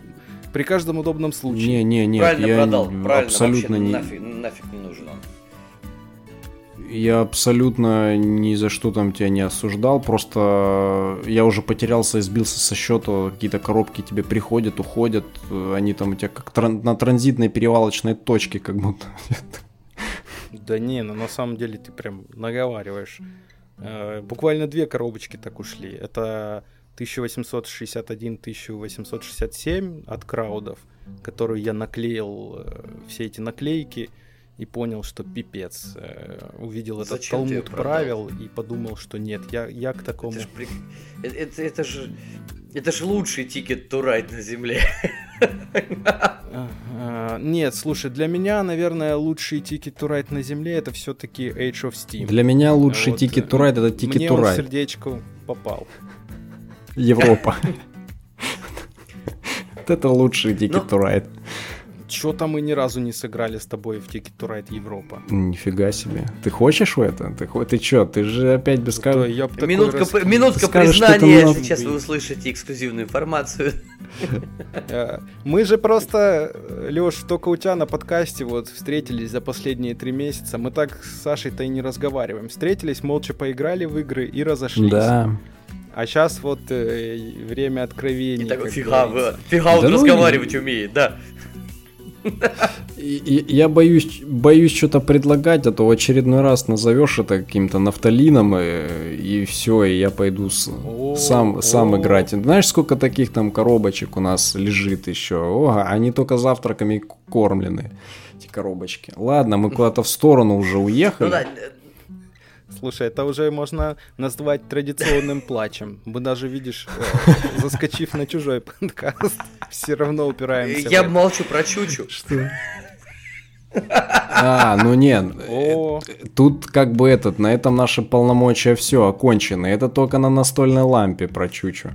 при каждом удобном случае. Не, правильно я продал, правильно, абсолютно не... нафиг не нужен он. Я абсолютно ни за что там тебя не осуждал, просто я уже потерялся и сбился со счета, какие-то коробки тебе приходят, уходят, они там у тебя как на транзитной перевалочной точке как будто. Да не, на самом деле ты прям наговариваешь. Буквально две коробочки так ушли. Это 1861-1867 от Краудов, которую я наклеил, все эти наклейки, и понял, что пипец. Увидел этот талмуд правил и подумал, что нет, я к такому... Это же лучший тикет to ride на земле. Нет, слушай, для меня, наверное, лучший тикет to ride на земле это все-таки Age of Steam. Для меня лучший тикет to ride это тикет to ride. Мне он в сердечко попал. Европа. Вот это лучший тикет to ride. Чё-то мы ни разу не сыграли с тобой в Ticket to Ride Европа. Нифига себе. Ты хочешь в это? Ты чё? Ты же опять без каждого... Минутка признания, если сейчас вы услышите эксклюзивную информацию. Мы же просто, Лёш, только у тебя на подкасте вот встретились за последние 3 месяца. Мы так с Сашей-то и не разговариваем. Встретились, молча поиграли в игры и разошлись. Да. А сейчас вот время откровений. И такой фига он разговаривать умеет, да. Я боюсь что-то предлагать, а то в очередной раз назовешь это каким-то нафталином, и все, и я пойду сам играть. Знаешь, сколько таких там коробочек у нас лежит еще? Они только завтраками кормлены, эти коробочки. Ладно, мы куда-то в сторону уже уехали. Слушай, это уже можно назвать традиционным плачем. Мы даже, видишь, заскочив на чужой подкаст, все равно упираемся. Я молчу про Чучу. Что? Нет. Тут как бы на этом наши полномочия все окончены. Это только на настольной лампе про Чучу.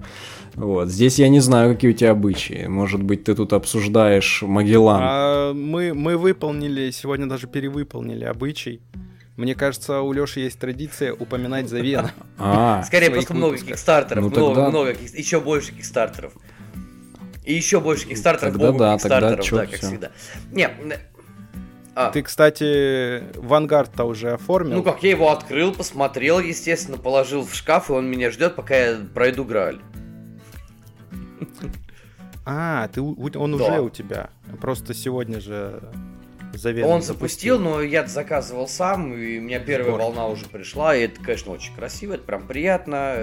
Вот, здесь я не знаю, какие у тебя обычаи. Может быть, ты тут обсуждаешь Магеллан. Мы выполнили, сегодня даже перевыполнили обычай. Мне кажется, у Лёши есть традиция упоминать Завена. Скорее, просто много кикстартеров. Много, еще больше кикстартеров. И еще больше кикстартеров, богу кикстартеров, да, как всегда. Ты, кстати, Vanguard-то уже оформил. Ну как, я его открыл, посмотрел, естественно, положил в шкаф, и он меня ждет, пока я пройду Грааль. Он уже у тебя. Просто сегодня же... Он запустил, но я заказывал сам, и у меня первая волна уже пришла, и это, конечно, очень красиво, это прям приятно.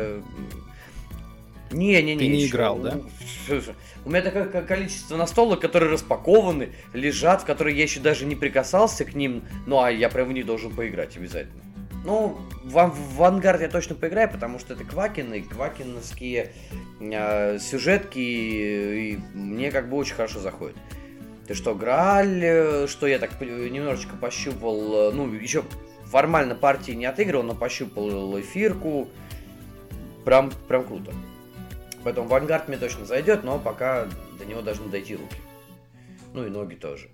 Не-не-не. Ты не играл, да? У меня такое количество настолок, которые распакованы, лежат, в которые я еще даже не прикасался к ним, ну а я прям в них должен поиграть обязательно. Ну, в «Вангард» я точно поиграю, потому что это квакины, квакиновские сюжетки, и мне как бы очень хорошо заходит. Ты что, Грааль, что я так немножечко пощупал, ну, еще формально партии не отыгрывал, но пощупал эфирку, прям круто. Поэтому «Вангард» мне точно зайдет, но пока до него должны дойти руки. Ну и ноги тоже.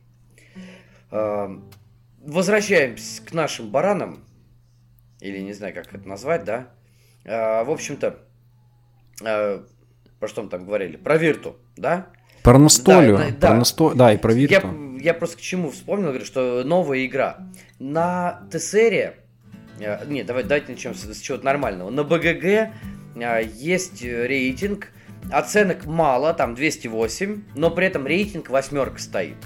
Возвращаемся к нашим баранам. Или не знаю, как это назвать, да? В общем-то, про что мы там говорили? Про Вирту, да? Про настолью. Да, и про Вирту. Я просто к чему вспомнил, говорю, что новая игра. На Тесере... Нет, давайте начнем с чего-то нормального. На БГГ есть рейтинг. Оценок мало, там 208, но при этом рейтинг 8 стоит.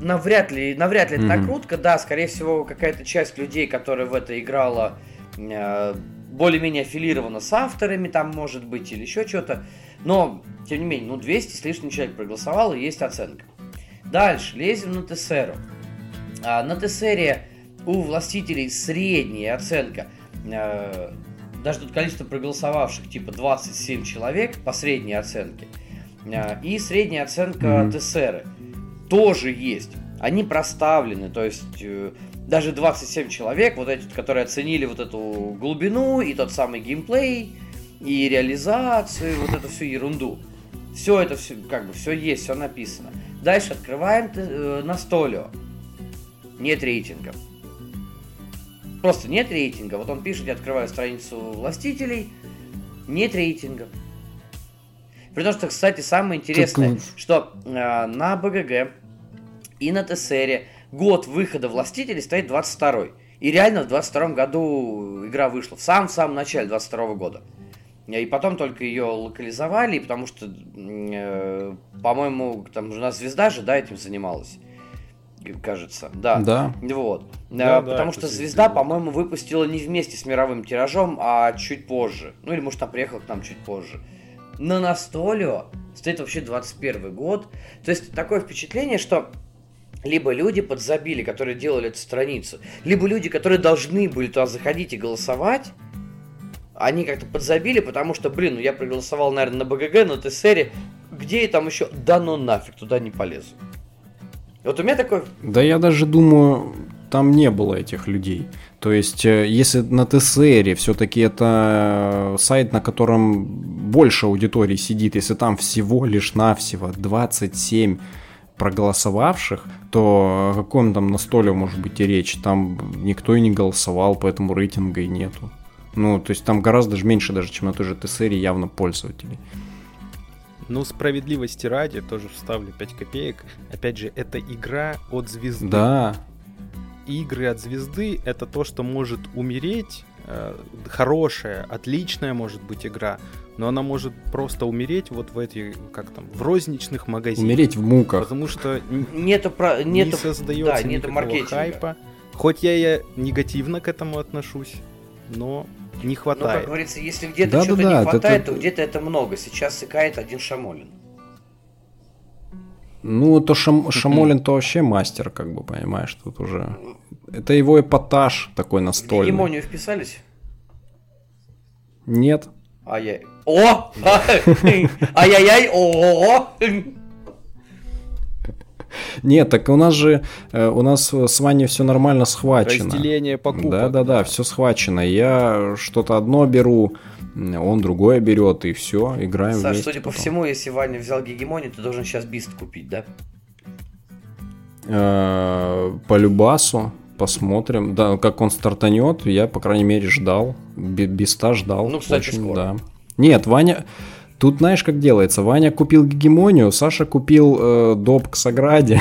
Навряд ли это накрутка, да, скорее всего, какая-то часть людей, которая в это играла, более-менее аффилирована с авторами, там, может быть, или еще что-то, но, тем не менее, 200 с лишним человек проголосовал, и есть оценка. Дальше, лезем на Тесеру. На Тесере у властителей средняя оценка, даже тут количество проголосовавших, типа 27 человек по средней оценке, и средняя оценка Тесеры тоже есть. Они проставлены, то есть даже 27 человек, вот эти, которые оценили вот эту глубину, и тот самый геймплей, и реализацию, вот эту всю ерунду. Все это, все, как бы, все есть, все написано. Дальше открываем Настолио. Нет рейтинга. Просто нет рейтинга. Вот он пишет, я открываю страницу властителей, нет рейтинга. При том, что, кстати, самое интересное, что на БГГ и на Тесере год выхода «Властителей» стоит 22-й. И реально в 22-м году игра вышла, в самом-самом начале 22-го года. И потом только ее локализовали, потому что, по-моему, там у нас «Звезда» же, да, этим занималась, кажется. Да. Вот. Да, потому что «Звезда», по-моему, выпустила не вместе с мировым тиражом, а чуть позже. Ну или, может, она приехала к нам чуть позже. На Настолио стоит вообще 21 год. То есть такое впечатление, что либо люди подзабили, которые делали эту страницу, либо люди, которые должны были туда заходить и голосовать, они как-то подзабили, потому что, я проголосовал, наверное, на БГГ, на Тесере, где и там еще, да ну нафиг, туда не полезу. Вот у меня такое... Да я даже думаю, там не было этих людей. То есть, если на Тесере все-таки это сайт, на котором больше аудитории сидит, если там всего лишь навсего 27 проголосовавших, то о каком там настоле может быть и речь? Там никто и не голосовал, поэтому рейтинга и нету. Ну, то есть там гораздо же меньше, даже чем на той же Тесере, явно пользователей. Ну, справедливости ради, тоже вставлю 5 копеек. Опять же, это игра от Звезды. Да. Игры от Звезды — это то, что может умереть. Хорошая, отличная может быть игра, но она может просто умереть вот в этой, в розничных магазинах. Умереть в муках. Потому что нету создается никакого хайпа. Хоть я и негативно к этому отношусь, но не хватает. Ну, как говорится, если где-то не хватает, то где-то это много. Сейчас сыкает один Шамолин. Ну, то Шамолин, то вообще мастер, понимаешь, тут уже... Это его эпатаж такой настольный. В «Гегемонию» вписались? Нет. Ай-яй. О! Ай-яй-яй! О! Нет, так у нас с Ваней все нормально схвачено. Разделение покупок. Да, все схвачено. Я что-то одно беру, он другое берет, и все, играем Саш, вместе. Саш, судя по всему, если Ваня взял «Гегемонию», ты должен сейчас «Бист» купить, да? По любасу посмотрим. Да, как он стартанет, я, по крайней мере, ждал. «Биста» ждал. Ну, кстати, очень, скоро. Да. Нет, Ваня... Тут знаешь, как делается? Ваня купил «Гегемонию», Саша купил «Доб к Саграде».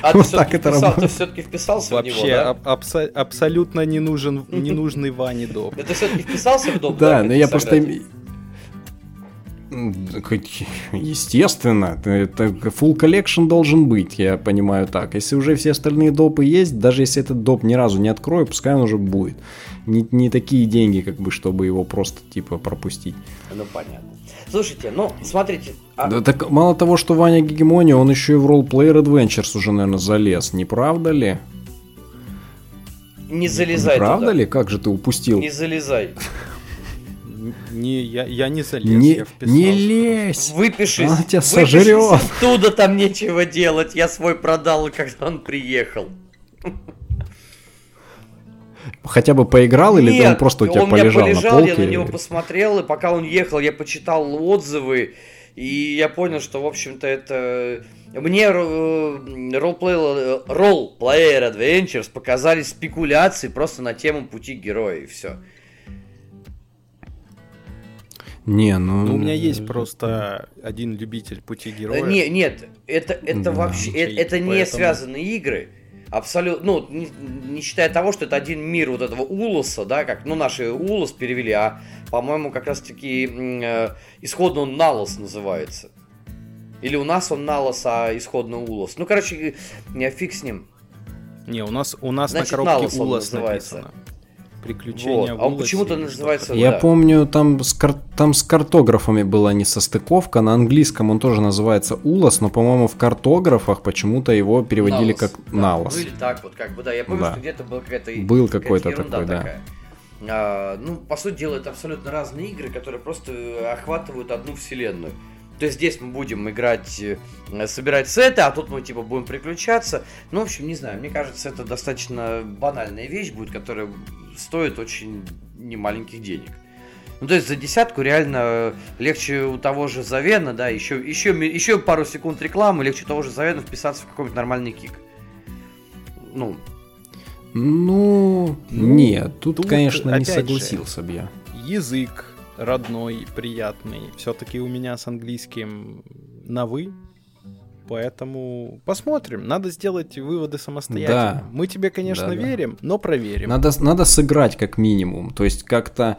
А вот ты все-таки вписался в него, да? Вообще, абсолютно ненужный Ване «Доб». Ты все-таки вписался в «Доб», да? Да, но я просто... Естественно, это full collection должен быть, я понимаю так. Если уже все остальные допы есть, даже если этот доп ни разу не открою, пускай он уже будет. Не такие деньги, как бы, чтобы его просто типа пропустить. Ну понятно. Слушайте, ну смотрите. Да, так мало того, что Ваня Гегемония, он еще и в Roleplayer Adventures уже, наверное, залез, не правда ли? Не залезай. Не правда туда. Ли? Как же ты упустил? Не залезай. Я не залез, я вписал. Не лезь! Выпишись! Она тебя сожрет! Оттуда там нечего делать, я свой продал, когда он приехал. Хотя бы поиграл, или нет, он просто у тебя полежал на полке? Нет, он полежал, я на него посмотрел, и пока он ехал, я почитал отзывы, и я понял, что, в общем-то, это... Мне Roleplayer Adventures показались спекуляции просто на тему пути героя, и все. Не, ну... У меня есть просто один любитель пути героя. Нет, это да. Вообще... Это поэтому... не связанные игры. Абсолютно, ну, не считая того, что это один мир вот этого Улоса, да, как, ну, наши Улос перевели, а, по-моему, как раз-таки исходно он Налос называется. Или у нас он Налос, а исходно Улос. Ну, короче, фиг с ним. Не, у нас значит, на коробке Налос Улос написано. Приключения вот. А он почему-то называется... Я помню, там с картографами была несостыковка. На английском он тоже называется Улос, но, по-моему, в картографах почему-то его переводили Налос, как да. Налос. Были так вот, как бы, да. Я помню, да. Что где-то была какая-то... Был какой-то такой, да. Ну, по сути дела, это абсолютно разные игры, которые просто охватывают одну вселенную. То есть здесь мы будем играть, собирать сеты, а тут мы типа будем приключаться. Ну, в общем, не знаю, мне кажется, это достаточно банальная вещь будет, которая... стоит очень немаленьких денег. Ну, то есть за десятку реально легче у того же Завена, да, еще пару секунд рекламы, легче у того же Завена вписаться в какой-нибудь нормальный кик. Ну, нет, тут конечно, не согласился бы я. Язык родной, приятный. Все-таки у меня с английским на «вы». Поэтому посмотрим. Надо сделать выводы самостоятельно. Да. Мы тебе, конечно, верим, но проверим. Надо сыграть как минимум. То есть как-то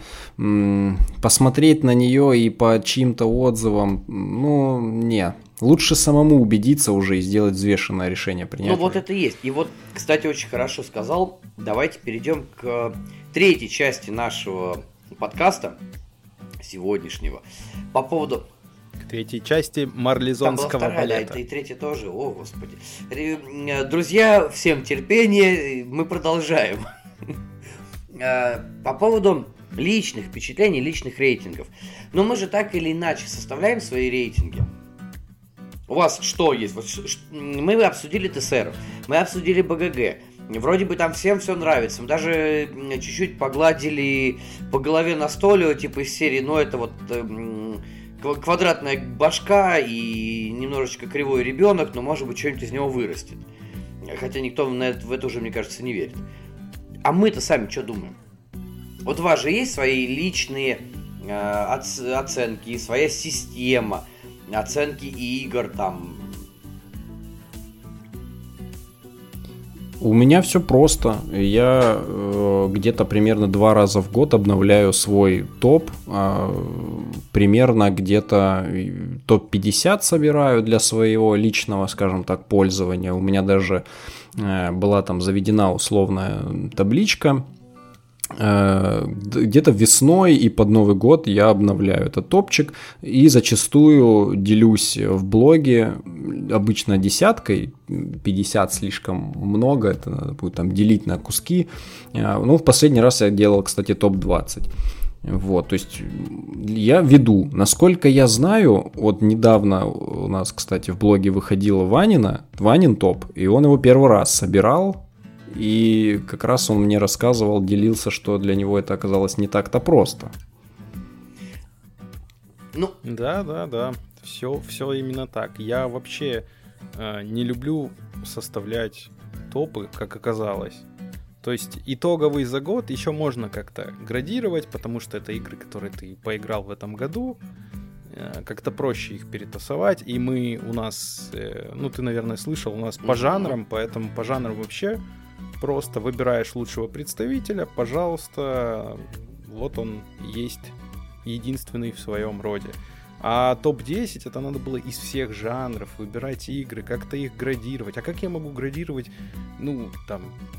посмотреть на нее и по чьим-то отзывам. Ну, не. Лучше самому убедиться уже и сделать взвешенное решение принятия. Ну, вот это и есть. И вот, кстати, очень хорошо сказал. Давайте перейдем к третьей части нашего подкаста сегодняшнего. По поводу... Третьей части марлезонского балета. Да, это и третья тоже, о господи. Друзья, всем терпения, мы продолжаем. По поводу личных впечатлений, личных рейтингов. Но мы же так или иначе составляем свои рейтинги. У вас что есть? Мы обсудили ТСР, мы обсудили БГГ. Вроде бы там всем все нравится. Мы даже чуть-чуть погладили по голове Настолио, типа из серии, но это вот... квадратная башка и немножечко кривой ребенок, но, может быть, что-нибудь из него вырастет. Хотя никто в это уже, мне кажется, не верит. А мы-то сами что думаем? Вот у вас же есть свои личные оценки, своя система оценки игр там. У меня все просто. Я где-то примерно 2 раза в год обновляю свой топ. Примерно где-то топ-50 собираю для своего личного, скажем так, пользования. У меня даже была там заведена условная табличка. Где-то весной и под Новый год я обновляю этот топчик и зачастую делюсь в блоге обычно 10, 50 слишком много, это надо будет там делить на куски. Ну, в последний раз я делал, кстати, топ-20. Вот, то есть я веду, насколько я знаю, вот недавно у нас, кстати, в блоге выходила Ванин топ, и он его первый раз собирал. И как раз он мне рассказывал, делился, что для него это оказалось не так-то просто. Ну, да. Все именно так. Я вообще не люблю составлять топы, как оказалось. То есть итоговый за год еще можно как-то градировать, потому что это игры, которые ты поиграл в этом году. Как-то проще их перетасовать. И мы у нас, ну ты, наверное, слышал, у нас по жанрам, поэтому по жанрам вообще... Просто выбираешь лучшего представителя, пожалуйста, вот он есть единственный в своем роде. А топ-10 это надо было из всех жанров выбирать игры, как-то их градировать. А как я могу градировать,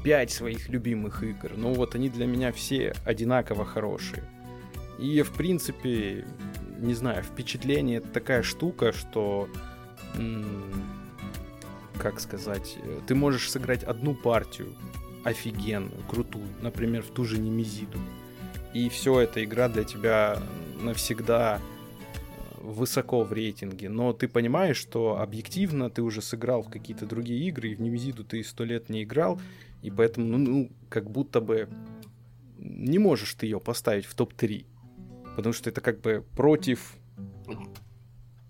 5 своих любимых игр? Они для меня все одинаково хорошие. И, в принципе, не знаю, впечатление — это такая штука, что... Как сказать? Ты можешь сыграть одну партию офигенную, крутую, например, в ту же Немезиду. И все, эта игра для тебя навсегда... высоко в рейтинге, но ты понимаешь, что объективно ты уже сыграл в какие-то другие игры, и в Немезиду ты 100 лет не играл, и поэтому, как будто бы не можешь ты ее поставить в топ-3, потому что это как бы против...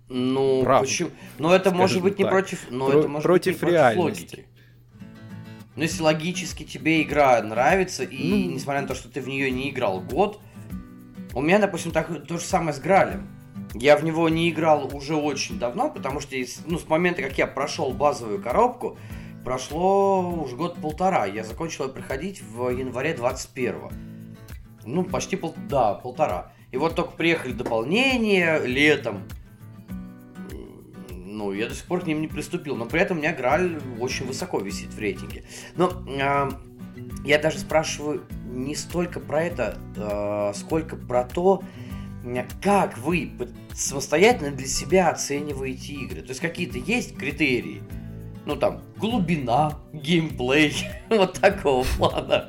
правды, почему? Но это может быть не против... Но это может против реальности. Но если логически тебе игра нравится, и несмотря на то, что ты в нее не играл год, у меня, допустим, то же самое с Гралем. Я в него не играл уже очень давно, потому что с момента, как я прошел базовую коробку, прошло уже год-полтора. Я закончил ее проходить в январе 21-го. Почти полтора. И вот только приехали дополнения летом. Я до сих пор к ним не приступил, но при этом у меня Грааль очень высоко висит в рейтинге. Я даже спрашиваю не столько про это, сколько про то, как вы самостоятельно для себя оцениваете игры? То есть какие-то есть критерии? Глубина, геймплей, вот такого плана.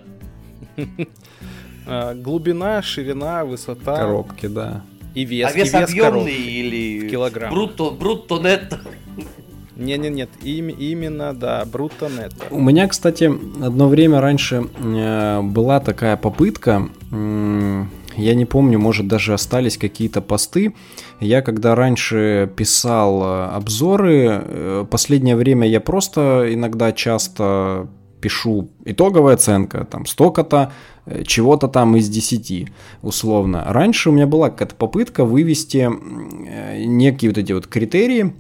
Глубина, ширина, высота. Коробки, да. И вес. А вес объемный или килограмм? Брутто, нетто. Нет, именно, да, брутто нетто. У меня, кстати, одно время раньше была такая попытка... Я не помню, может, даже остались какие-то посты. Я когда раньше писал обзоры, последнее время я просто иногда часто пишу итоговая оценка, столько-то, чего-то там из 10, условно. Раньше у меня была какая-то попытка вывести некие вот эти вот критерии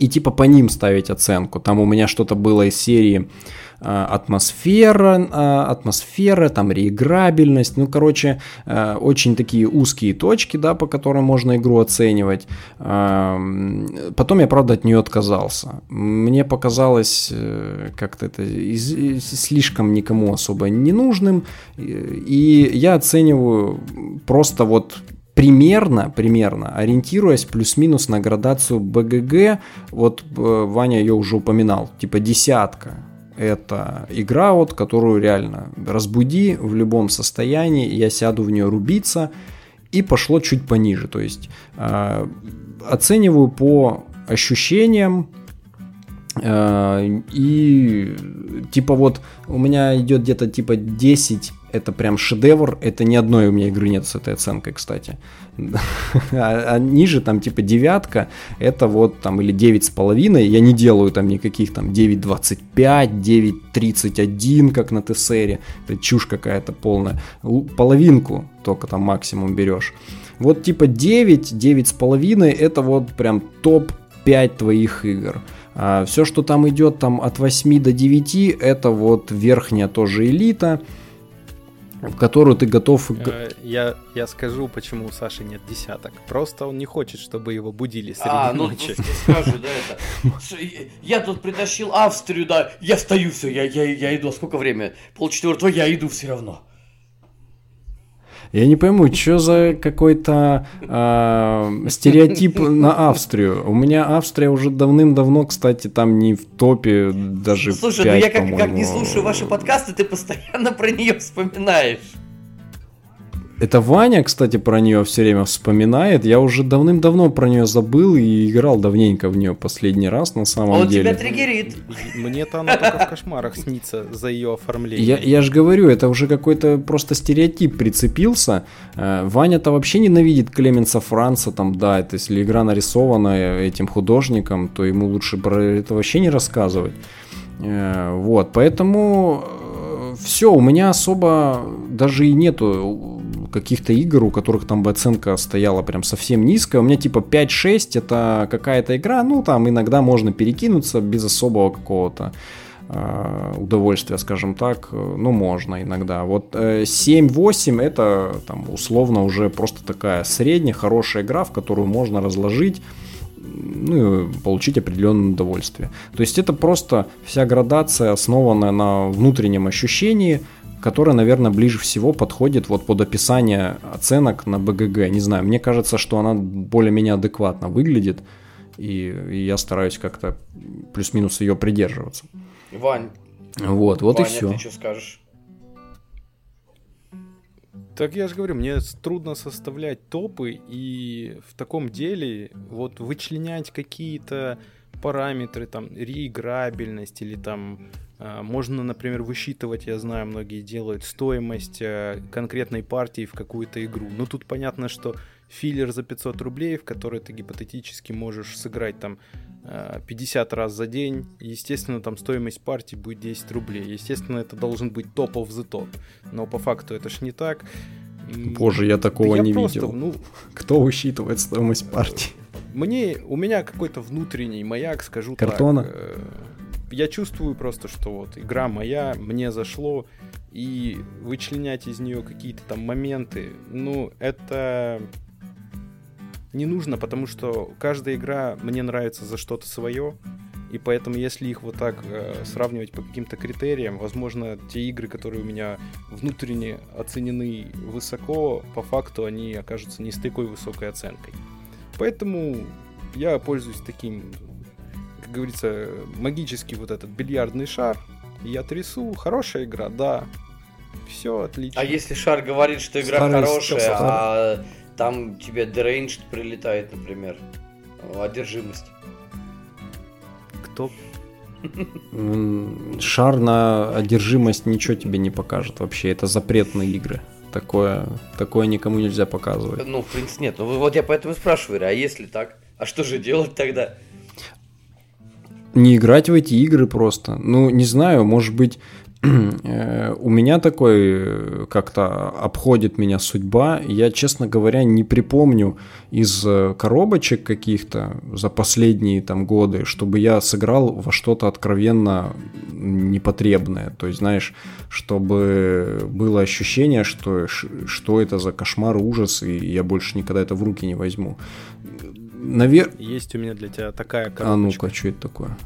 и типа по ним ставить оценку. Там у меня что-то было из серии атмосфера, реиграбельность, очень такие узкие точки, да, по которым можно игру оценивать. Потом я, правда, от нее отказался. Мне показалось как-то это слишком никому особо не нужным, и я оцениваю просто примерно, ориентируясь плюс-минус на градацию БГГ. Ваня ее уже упоминал, типа 10. Это игра, которую реально разбуди в любом состоянии, я сяду в нее рубиться, и пошло чуть пониже. То есть оцениваю по ощущениям, и у меня идет где-то 10, это прям шедевр, это ни одной у меня игры нет с этой оценкой, кстати. А ниже 9, это 9,5, я не делаю никаких 9,25, 9,31, как на Тесере, это чушь какая-то полная, половинку только максимум берешь. 9, 9,5, это прям топ-5 твоих игр. А все, что там идет от 8 до 9, это верхняя тоже элита, в которую ты готов... Я скажу, почему у Саши нет 10. Просто он не хочет, чтобы его будили среди ночи. Скажу, да, это... Я тут притащил Австрию, да, я стою, все, я иду. Сколько времени? 3:30, я иду все равно. Я не пойму, что за какой-то стереотип на Австрию. У меня Австрия уже давным-давно, кстати, не в топе даже. Слушай, 5, я как не слушаю ваши подкасты, ты постоянно про нее вспоминаешь. Это Ваня, кстати, про нее все время вспоминает. Я уже давным-давно про нее забыл и играл давненько в нее последний раз, на самом деле. Он тебя триггерит. Мне-то она только в кошмарах снится за ее оформление. Я же говорю, это уже какой-то просто стереотип прицепился. Ваня-то вообще ненавидит Клеменса Франца, это если игра нарисована этим художником, то ему лучше про это вообще не рассказывать. Поэтому... Все, у меня особо даже и нету каких-то игр, у которых оценка стояла прям совсем низкая. У меня 5-6 это какая-то игра, иногда можно перекинуться без особого какого-то удовольствия, скажем так, ну, можно иногда. Вот 7-8 это там условно уже просто такая средняя, хорошая игра, в которую можно разложить, ну, и получить определенное удовольствие. То есть это просто вся градация, основанная на внутреннем ощущении, которая, наверное, ближе всего подходит вот под описание оценок на БГГ. Не знаю, мне кажется, что она более-менее адекватно выглядит, и я стараюсь как-то плюс-минус ее придерживаться. Вань, вот Ваня, и все. Ты что скажешь? Так я же говорю, мне трудно составлять топы, и в таком деле вот вычленять какие-то параметры, там, реиграбельность или там... Можно, например, высчитывать, я знаю, многие делают стоимость конкретной партии в какую-то игру. Но тут понятно, что филлер за 500 рублей, в который ты гипотетически можешь сыграть там 50 раз за день, естественно, там стоимость партии будет 10 рублей. Естественно, это должен быть топ of the top. Но по факту это ж не так. Боже, я такого не видел. Кто высчитывает стоимость партии? У меня какой-то внутренний маяк, скажу так. Картона? Я чувствую просто, что вот игра моя, мне зашло, и вычленять из нее какие-то там моменты, ну, это не нужно, потому что каждая игра мне нравится за что-то свое, и поэтому если их вот так сравнивать по каким-то критериям, возможно, те игры, которые у меня внутренне оценены высоко, по факту они окажутся не с такой высокой оценкой. Поэтому я пользуюсь таким... говорится, магический вот этот бильярдный шар, я трясу, хорошая игра, да, все отлично. А если шар говорит, что игра хорошая, а там тебе deranged прилетает, например, одержимость? Кто? Шар на одержимость ничего тебе не покажет вообще, это запретные игры. Такое никому нельзя показывать. Ну, в принципе, нет. Ну, вот я поэтому спрашиваю, а если так? А что же делать тогда? Не играть в эти игры просто. Ну, не знаю, может быть, у меня такой как-то обходит меня судьба. Я, честно говоря, не припомню из коробочек каких-то за последние там годы, чтобы я сыграл во что-то откровенно непотребное. То есть, знаешь, чтобы было ощущение, что это за кошмар, ужас, и я больше никогда это в руки не возьму. Есть у меня для тебя такая коробочка. А ну-ка, что это такое?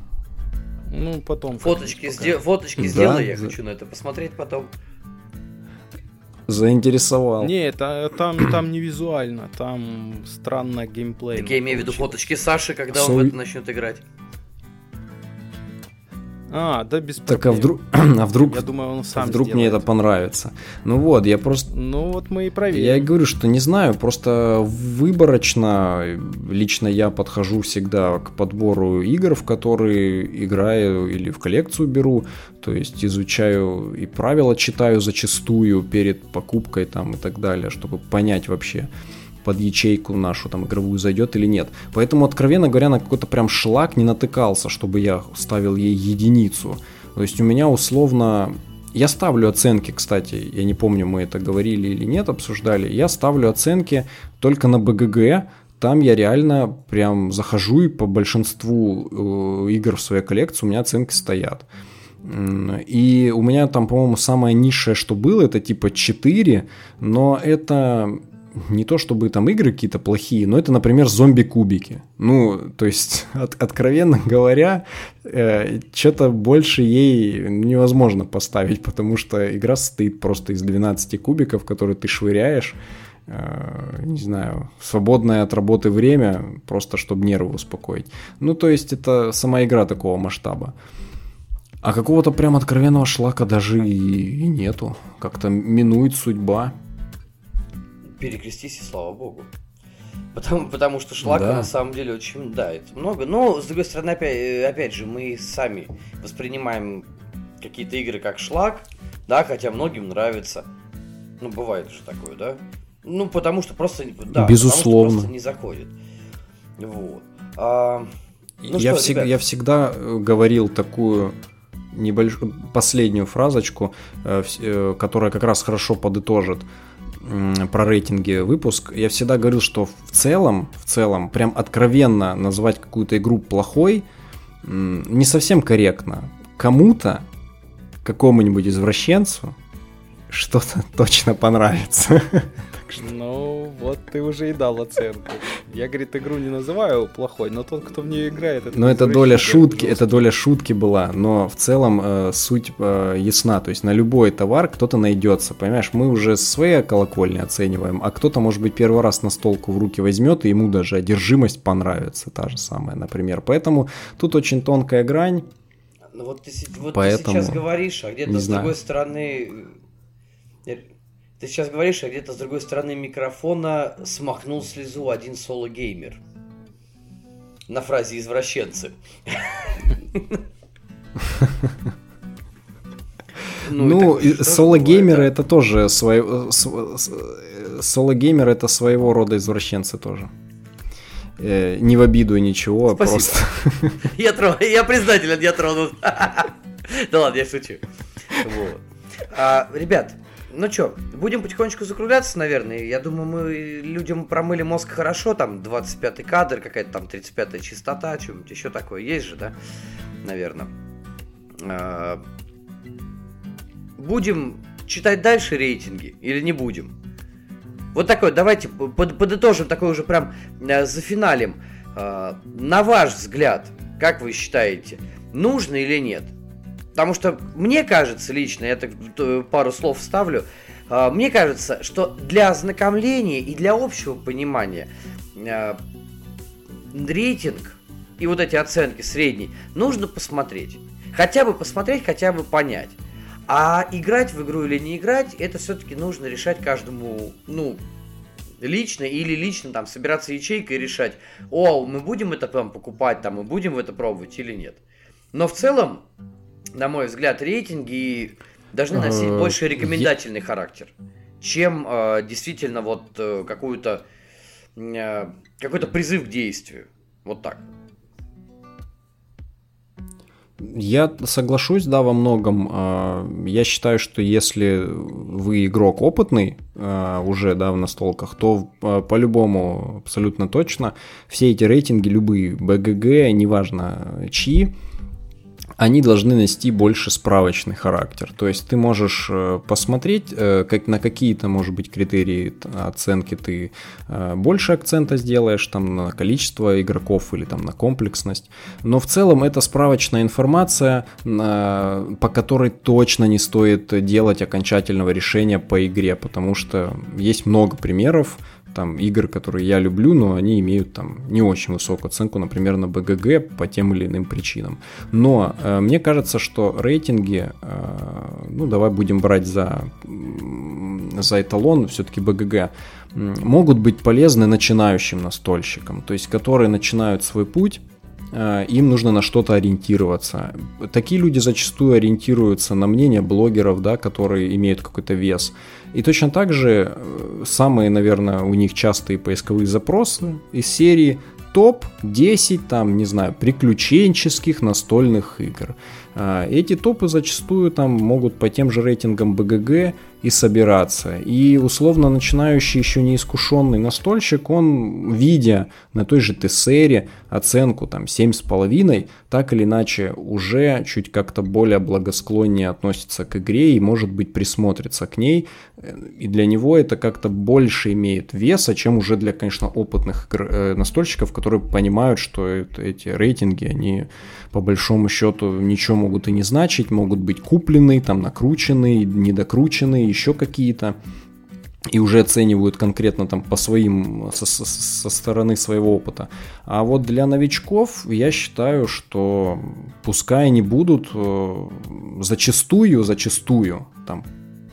Ну, потом. Фоточки сделай, да? Я хочу на это посмотреть потом. Заинтересовал. Не, это там не визуально, там странно геймплей. Так я имею в виду фоточки Саши, когда он в это начнет играть. А, да, без проблем. Так, а вдруг, я думаю, он сам вдруг мне это понравится. Ну вот, я просто... Ну вот мы и проверим. Я и говорю, что не знаю, просто выборочно лично я подхожу всегда к подбору игр, в которые играю или в коллекцию беру, то есть изучаю и правила читаю зачастую перед покупкой там и так далее, чтобы понять вообще, под ячейку нашу там игровую зайдет или нет. Поэтому, откровенно говоря, на какой-то прям шлак не натыкался, чтобы я ставил ей единицу. То есть у меня условно... Я ставлю оценки, кстати, я не помню, мы это говорили или нет, обсуждали. Я ставлю оценки только на БГГ. Там я реально прям захожу и по большинству игр в своей коллекции у меня оценки стоят. И у меня там, по-моему, самое низшее, что было, это типа 4, но это... Не то чтобы там игры какие-то плохие, но это, например, зомби-кубики. Ну, то есть, откровенно говоря, что-то больше ей невозможно поставить, потому что игра состоит просто из 12 кубиков, которые ты швыряешь, не знаю, свободное от работы время, просто чтобы нервы успокоить. Ну, то есть, это сама игра такого масштаба. А какого-то прям откровенного шлака даже и нету. Как-то минует судьба. Перекрестись, и слава богу. Потому что шлака, да, на самом деле очень, да, это много. Но, с другой стороны, опять же, мы сами воспринимаем какие-то игры как шлак, да, хотя многим нравится. Ну, бывает же такое, да? Ну, потому что просто, да, безусловно, потому что просто не заходит. Вот. Ну, я всегда говорил такую... небольшую последнюю фразочку, которая как раз хорошо подытожит про рейтинги выпуск. Я всегда говорил, что в целом, прям откровенно назвать какую-то игру плохой не совсем корректно. кому-то, какому-нибудь извращенцу, что-то точно понравится. Ну, вот ты уже и дал оценку. Я, говорит, игру не называю плохой, но тот, кто в нее играет... Это но это доля шутки была, но в целом суть ясна. То есть на любой товар кто-то найдется, понимаешь? Мы уже свои колокольни оцениваем, а кто-то, может быть, первый раз настолку в руки возьмет, и ему даже одержимость понравится, та же самая, например. Поэтому тут очень тонкая грань. Ну вот поэтому, ты сейчас говоришь, а где-то с другой стороны... Ты сейчас говоришь, а где-то с другой стороны микрофона смахнул слезу один соло-геймер. На фразе «извращенцы». Ну, соло-геймеры это тоже... Соло-геймеры это своего рода извращенцы тоже. Не в обиду ничего, а просто... Я признателен, я тронут. Да ладно, я шучу. Ребят... Ну что, будем потихонечку закругляться, наверное. Я думаю, мы людям промыли мозг хорошо. Там 25-й кадр, какая-то там 35-я частота, что-нибудь еще такое есть же, да? Наверное. Будем читать дальше рейтинги или не будем? Вот такой, давайте подытожим, такой уже прям зафиналим. На ваш взгляд, как вы считаете, нужно или нет? Потому что мне кажется лично, я так пару слов вставлю, мне кажется, что для ознакомления и для общего понимания рейтинг и вот эти оценки средней нужно посмотреть. Хотя бы понять. А играть в игру или не играть, это все-таки нужно решать каждому, ну, лично или лично там собираться ячейкой и решать, о, мы будем это там покупать, там, мы будем это пробовать или нет. Но в целом, на мой взгляд, рейтинги должны носить больше рекомендательный характер, чем действительно вот какой-то призыв к действию. Вот так. Я соглашусь, да, во многом. Я считаю, что если вы игрок опытный уже, да, в настолках, то по-любому абсолютно точно все эти рейтинги, любые, БГГ, неважно чьи, они должны нести больше справочный характер. То есть ты можешь посмотреть, как, на какие-то, может быть, критерии оценки ты больше акцента сделаешь, там, на количество игроков или там, на комплексность. Но в целом это справочная информация, по которой точно не стоит делать окончательного решения по игре, потому что есть много примеров, там, игр, которые я люблю, но они имеют там не очень высокую оценку, например, на БГГ по тем или иным причинам. Но мне кажется, что рейтинги, ну давай будем брать за эталон, все-таки БГГ, могут быть полезны начинающим настольщикам, то есть которые начинают свой путь, им нужно на что-то ориентироваться. Такие люди зачастую ориентируются на мнение блогеров, да, которые имеют какой-то вес. И точно так же самые, наверное, у них частые поисковые запросы из серии топ-10, там, не знаю, приключенческих настольных игр. Эти топы зачастую там могут по тем же рейтингам БГГ и собираться. И условно начинающий, еще неискушенный настольщик, он, видя на той же Тессере оценку там 7,5, так или иначе уже чуть как-то более благосклоннее относится к игре и, может быть, присмотрится к ней. И для него это как-то больше имеет веса, чем уже для, конечно, опытных настольщиков, которые понимают, что эти рейтинги, они по большому счету ничего могут и не значить, могут быть куплены, там, накручены, недокручены, еще какие-то, и уже оценивают конкретно там по своим, со стороны своего опыта. А вот для новичков я считаю, что пускай они будут зачастую, там,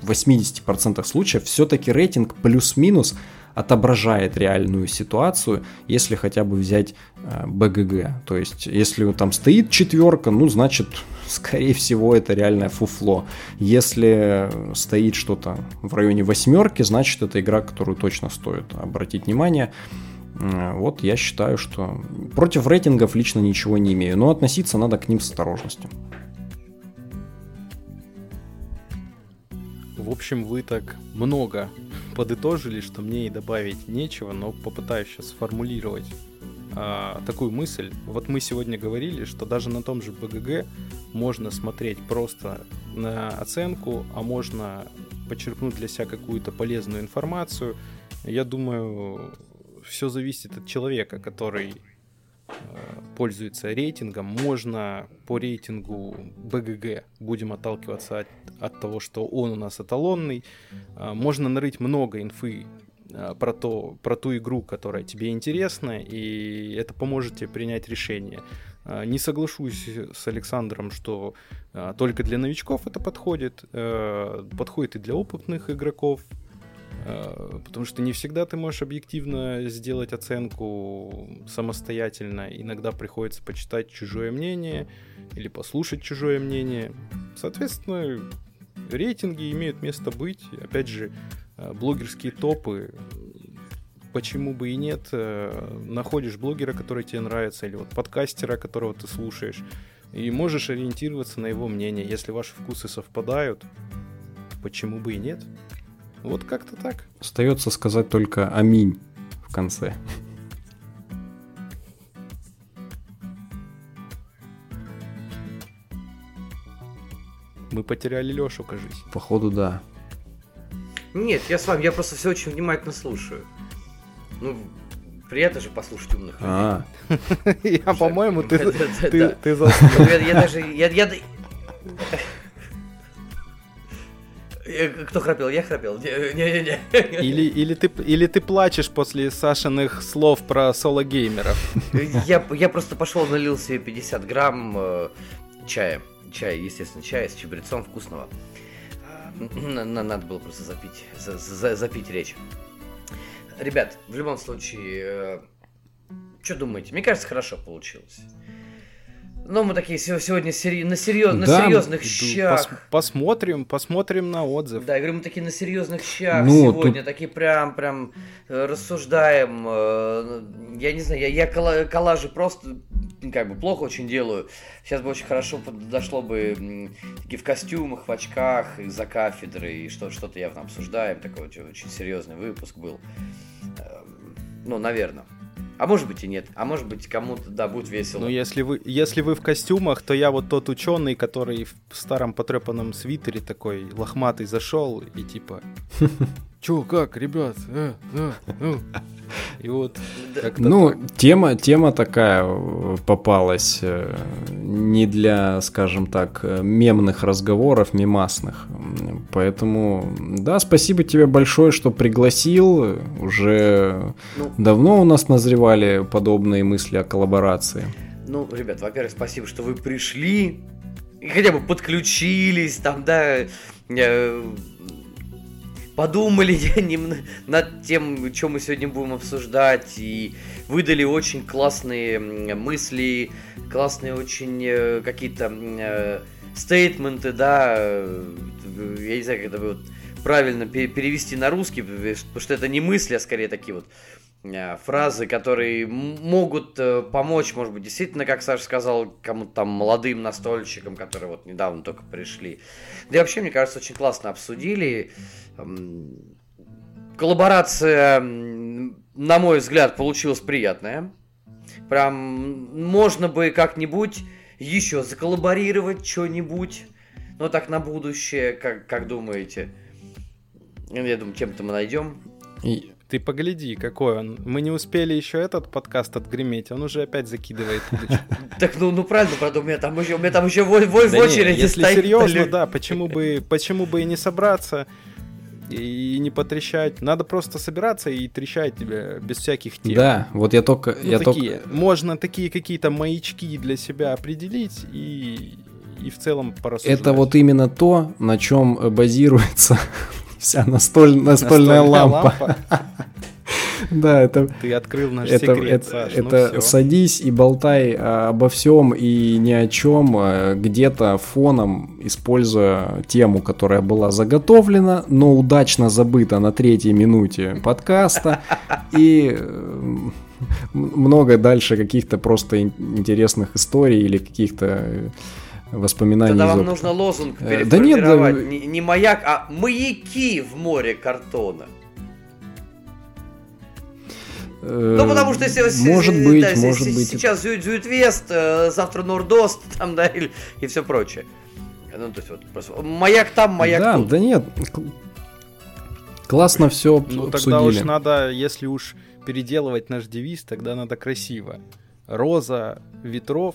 в 80% случаев все-таки рейтинг плюс-минус отображает реальную ситуацию, если хотя бы взять БГГ. То есть, если там стоит 4, ну, значит, скорее всего, это реальное фуфло. Если стоит что-то в районе 8, значит, это игра, которую точно стоит обратить внимание. Вот я считаю, что против рейтингов лично ничего не имею, но относиться надо к ним с осторожностью. В общем, вы так много подытожили, что мне и добавить нечего, но попытаюсь сейчас сформулировать такую мысль. Вот мы сегодня говорили, что даже на том же БГГ можно смотреть просто на оценку, а можно почерпнуть для себя какую-то полезную информацию. Я думаю, все зависит от человека, который пользуется рейтингом. Можно по рейтингу БГГ, будем отталкиваться от того, что он у нас эталонный. Можно нарыть много инфы про ту игру, которая тебе интересна, и это поможет тебе принять решение. Не соглашусь с Александром, что только для новичков это подходит. Подходит и для опытных игроков, потому что не всегда ты можешь объективно сделать оценку самостоятельно. Иногда приходится почитать чужое мнение или послушать чужое мнение. Соответственно, рейтинги имеют место быть. Опять же, блогерские топы, почему бы и нет, находишь блогера, который тебе нравится, или вот подкастера, которого ты слушаешь, и можешь ориентироваться на его мнение. Если ваши вкусы совпадают, почему бы и нет? Вот как-то так. Остается сказать только «Аминь» в конце. Мы потеряли Лешу, кажись. Походу, да. Нет, я с вами, я просто все очень внимательно слушаю. Ну, приятно же послушать умных людей. Я, по-моему, ты заслужил. Я даже... Кто храпел? Я храпел? Не-не-не. Или ты плачешь после Сашиных слов про соло-геймеров? Я просто пошел, налил себе 50 грамм чая. Чай, естественно, чай с чабрецом вкусного. Надо было просто запить речь. Ребят, в любом случае, что думаете? Мне кажется, хорошо получилось. Но мы такие сегодня на серьезных щах. Посмотрим на отзыв. Да, я говорю, мы такие на серьезных щах сегодня. Тут... Такие прям рассуждаем. Я не знаю, я коллажи просто как бы плохо очень делаю. Сейчас бы очень хорошо подошло бы такие в костюмах, в очках, за кафедрой. И что-то явно обсуждаем. Такой очень серьезный выпуск был. Ну, наверное. А может быть и нет, а может быть кому-то, да, будет весело. Ну, если вы в костюмах, то я вот тот ученый, который в старом потрепанном свитере такой лохматый зашел и типа... Чё, как, ребят? И вот... Ну, тема такая попалась не для, скажем так, мемных разговоров, мемасных. Поэтому, да, спасибо тебе большое, что пригласил. Уже давно у нас назревали подобные мысли о коллаборации. Ну, ребят, во-первых, спасибо, что вы пришли. И хотя бы подключились, там, да... Подумали над тем, что мы сегодня будем обсуждать, и выдали очень классные мысли, классные очень какие-то стейтменты, да, я не знаю, как это будет правильно перевести на русский, потому что это не мысли, а скорее такие вот фразы, которые могут помочь, может быть, действительно, как Саша сказал, кому-то там молодым настольщикам, которые вот недавно только пришли. Да и вообще, мне кажется, очень классно обсудили. Коллаборация, на мой взгляд, получилась приятная. Прям можно бы как-нибудь еще заколлаборировать что-нибудь, но так на будущее, как думаете? Я думаю, чем-то мы найдем. Ты погляди, какой он. Мы не успели еще этот подкаст отгреметь, он уже опять закидывает удочку. Так, ну правильно, правда, у меня там еще в очереди стоит. Если серьезно, да, почему бы и не собраться и не потрещать. Надо просто собираться и трещать тебя без всяких тем. Да, вот я только... Можно такие какие-то маячки для себя определить и в целом порассуждать. Это вот именно то, на чем базируется... Вся настольная лампа. Да, это... Ты открыл наш секрет, Саш. Это садись и болтай обо всем и ни о чем, где-то фоном, используя тему, которая была заготовлена, но удачно забыта на 3-й минуте подкаста. И много дальше каких-то просто интересных историй или каких-то... воспоминания. Тогда вам нужно лозунг переформировать. Да нет, не маяк, а маяки в море картона. Ну, потому что может быть. Сейчас Зюитвест, завтра Нордост, там, да, и все прочее. Ну, то есть, вот просто маяк там, маяк да, тут. Да, нет. Классно все обсудили. Ну, тогда уж надо, если уж переделывать наш девиз, тогда надо красиво. Роза ветров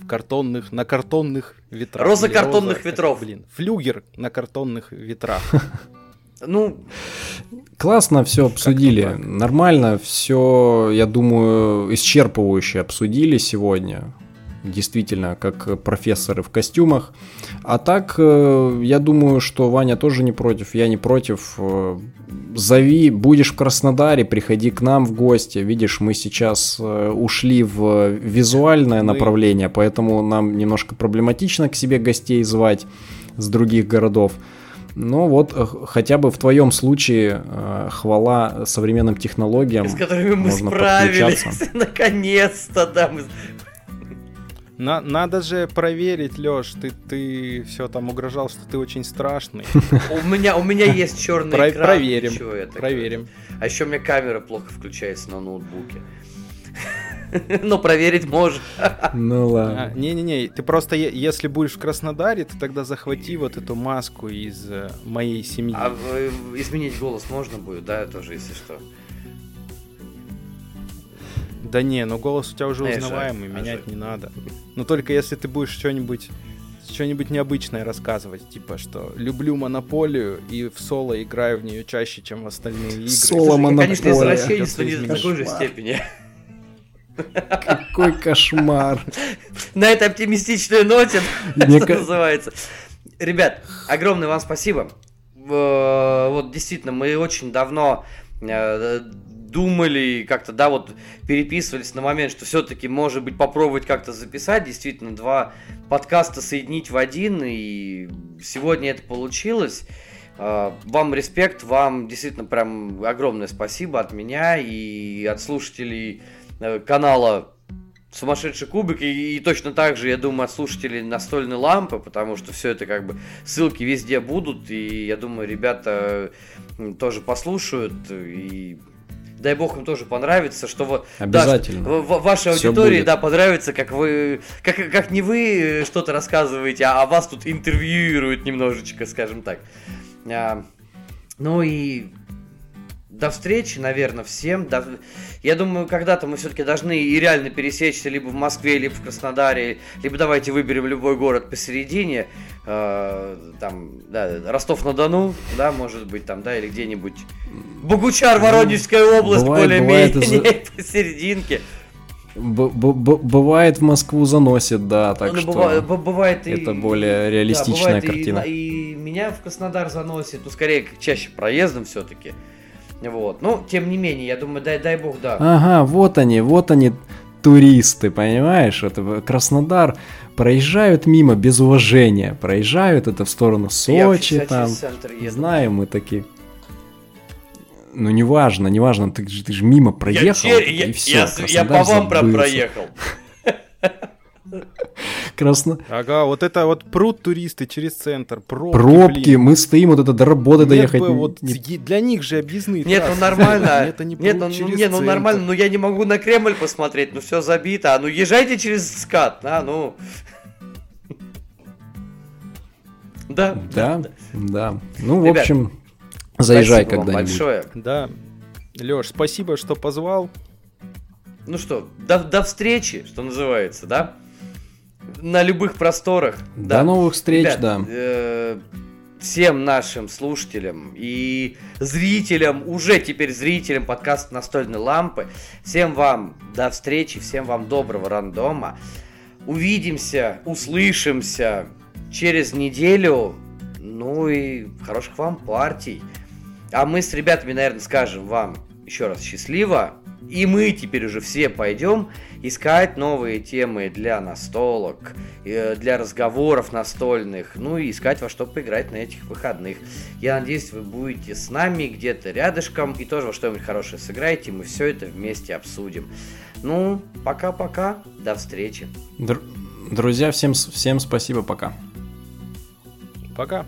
в картонных, на картонных ветрах. Роза или картонных роза, ветров. Так, блин, флюгер на картонных ветрах. Ну, классно все обсудили, нормально все, я думаю, исчерпывающе обсудили сегодня, действительно, как профессоры в костюмах. А так, я думаю, что Ваня тоже не против, я не против. Зови, будешь в Краснодаре, приходи к нам в гости. Видишь, мы сейчас ушли в визуальное направление, поэтому нам немножко проблематично к себе гостей звать с других городов. Ну вот, хотя бы в твоем случае хвала современным технологиям. С которыми мы справились, наконец-то, да. Надо же проверить, Лёш, ты все там угрожал, что ты очень страшный. У меня есть черный экран. Проверим. А еще у меня камера плохо включается на ноутбуке. Но проверить можно. Ну ладно. Не-не-не, ты просто, если будешь в Краснодаре, ты тогда захвати вот эту маску из моей семьи. А изменить голос можно будет, да, тоже, если что? Да не, но голос у тебя уже узнаваемый, менять не надо. Но только если ты будешь что-нибудь необычное рассказывать, типа, что люблю Монополию и в соло играю в нее чаще, чем в остальные игры. Соло Монополия. Конечно, извращенец не в такой же степени. Какой кошмар. На этой оптимистичной ноте, что называется. Ребят, огромное вам спасибо. Вот действительно, мы очень давно думали, как-то, да, вот переписывались на момент, что все-таки, может быть, попробовать как-то записать, действительно, два подкаста соединить в один, и сегодня это получилось. Вам респект, вам действительно прям огромное спасибо от меня и от слушателей канала «Сумасшедший кубик», и точно так же, я думаю, от слушателей «Настольной лампы», потому что все это как бы ссылки везде будут, и я думаю, ребята тоже послушают, и дай бог им тоже понравится, что вы, обязательно. Да, что вашей аудитории да, понравится, как вы, как не вы что-то рассказываете, а вас тут интервьюируют немножечко, скажем так. Ну и до встречи, наверное, всем. Я думаю, когда-то мы все-таки должны и реально пересечься либо в Москве, либо в Краснодаре, либо давайте выберем любой город посередине, там, да, Ростов-на-Дону, да, может быть, там, да, или где-нибудь Богучар, Воронежская область, более-менее посерединке. Бывает в Москву заносит, да, так ну, что бывает это и, более реалистичная да, картина. И меня в Краснодар заносит, ну, скорее, чаще проездом все-таки. Вот, но тем не менее, я думаю, дай бог, да. Ага, вот они, туристы, понимаешь? Это Краснодар проезжают мимо без уважения, проезжают это в сторону Сочи, я, там, знаем мы такие. Ну, неважно, ты же мимо проехал, и все, я по вам проехал. Ага, вот это вот прут туристы через центр, пробки, мы стоим, вот это до работы доехать. Для них же объездные трассы. Нет, ну нормально, но я не могу на Кремль посмотреть, ну все забито, ну езжайте через СКАТ, ну... Да, ну в общем, заезжай когда-нибудь. Большое. Да, Лёш, спасибо, что позвал. Ну что, до встречи, что называется, да? На любых просторах. До новых встреч, ребят, да. Всем нашим слушателям и зрителям, уже теперь зрителям подкаста «Настольные лампы», всем вам до встречи, всем вам доброго рандома. Увидимся, услышимся через неделю. Ну и хороших вам партий. А мы с ребятами, наверное, скажем вам еще раз счастливо. И мы теперь уже все пойдем искать новые темы для настолок, для разговоров настольных, ну и искать во что поиграть на этих выходных. Я надеюсь, вы будете с нами где-то рядышком и тоже во что-нибудь хорошее сыграете, мы все это вместе обсудим. Ну, пока-пока, до встречи. Друзья, всем спасибо, пока. Пока.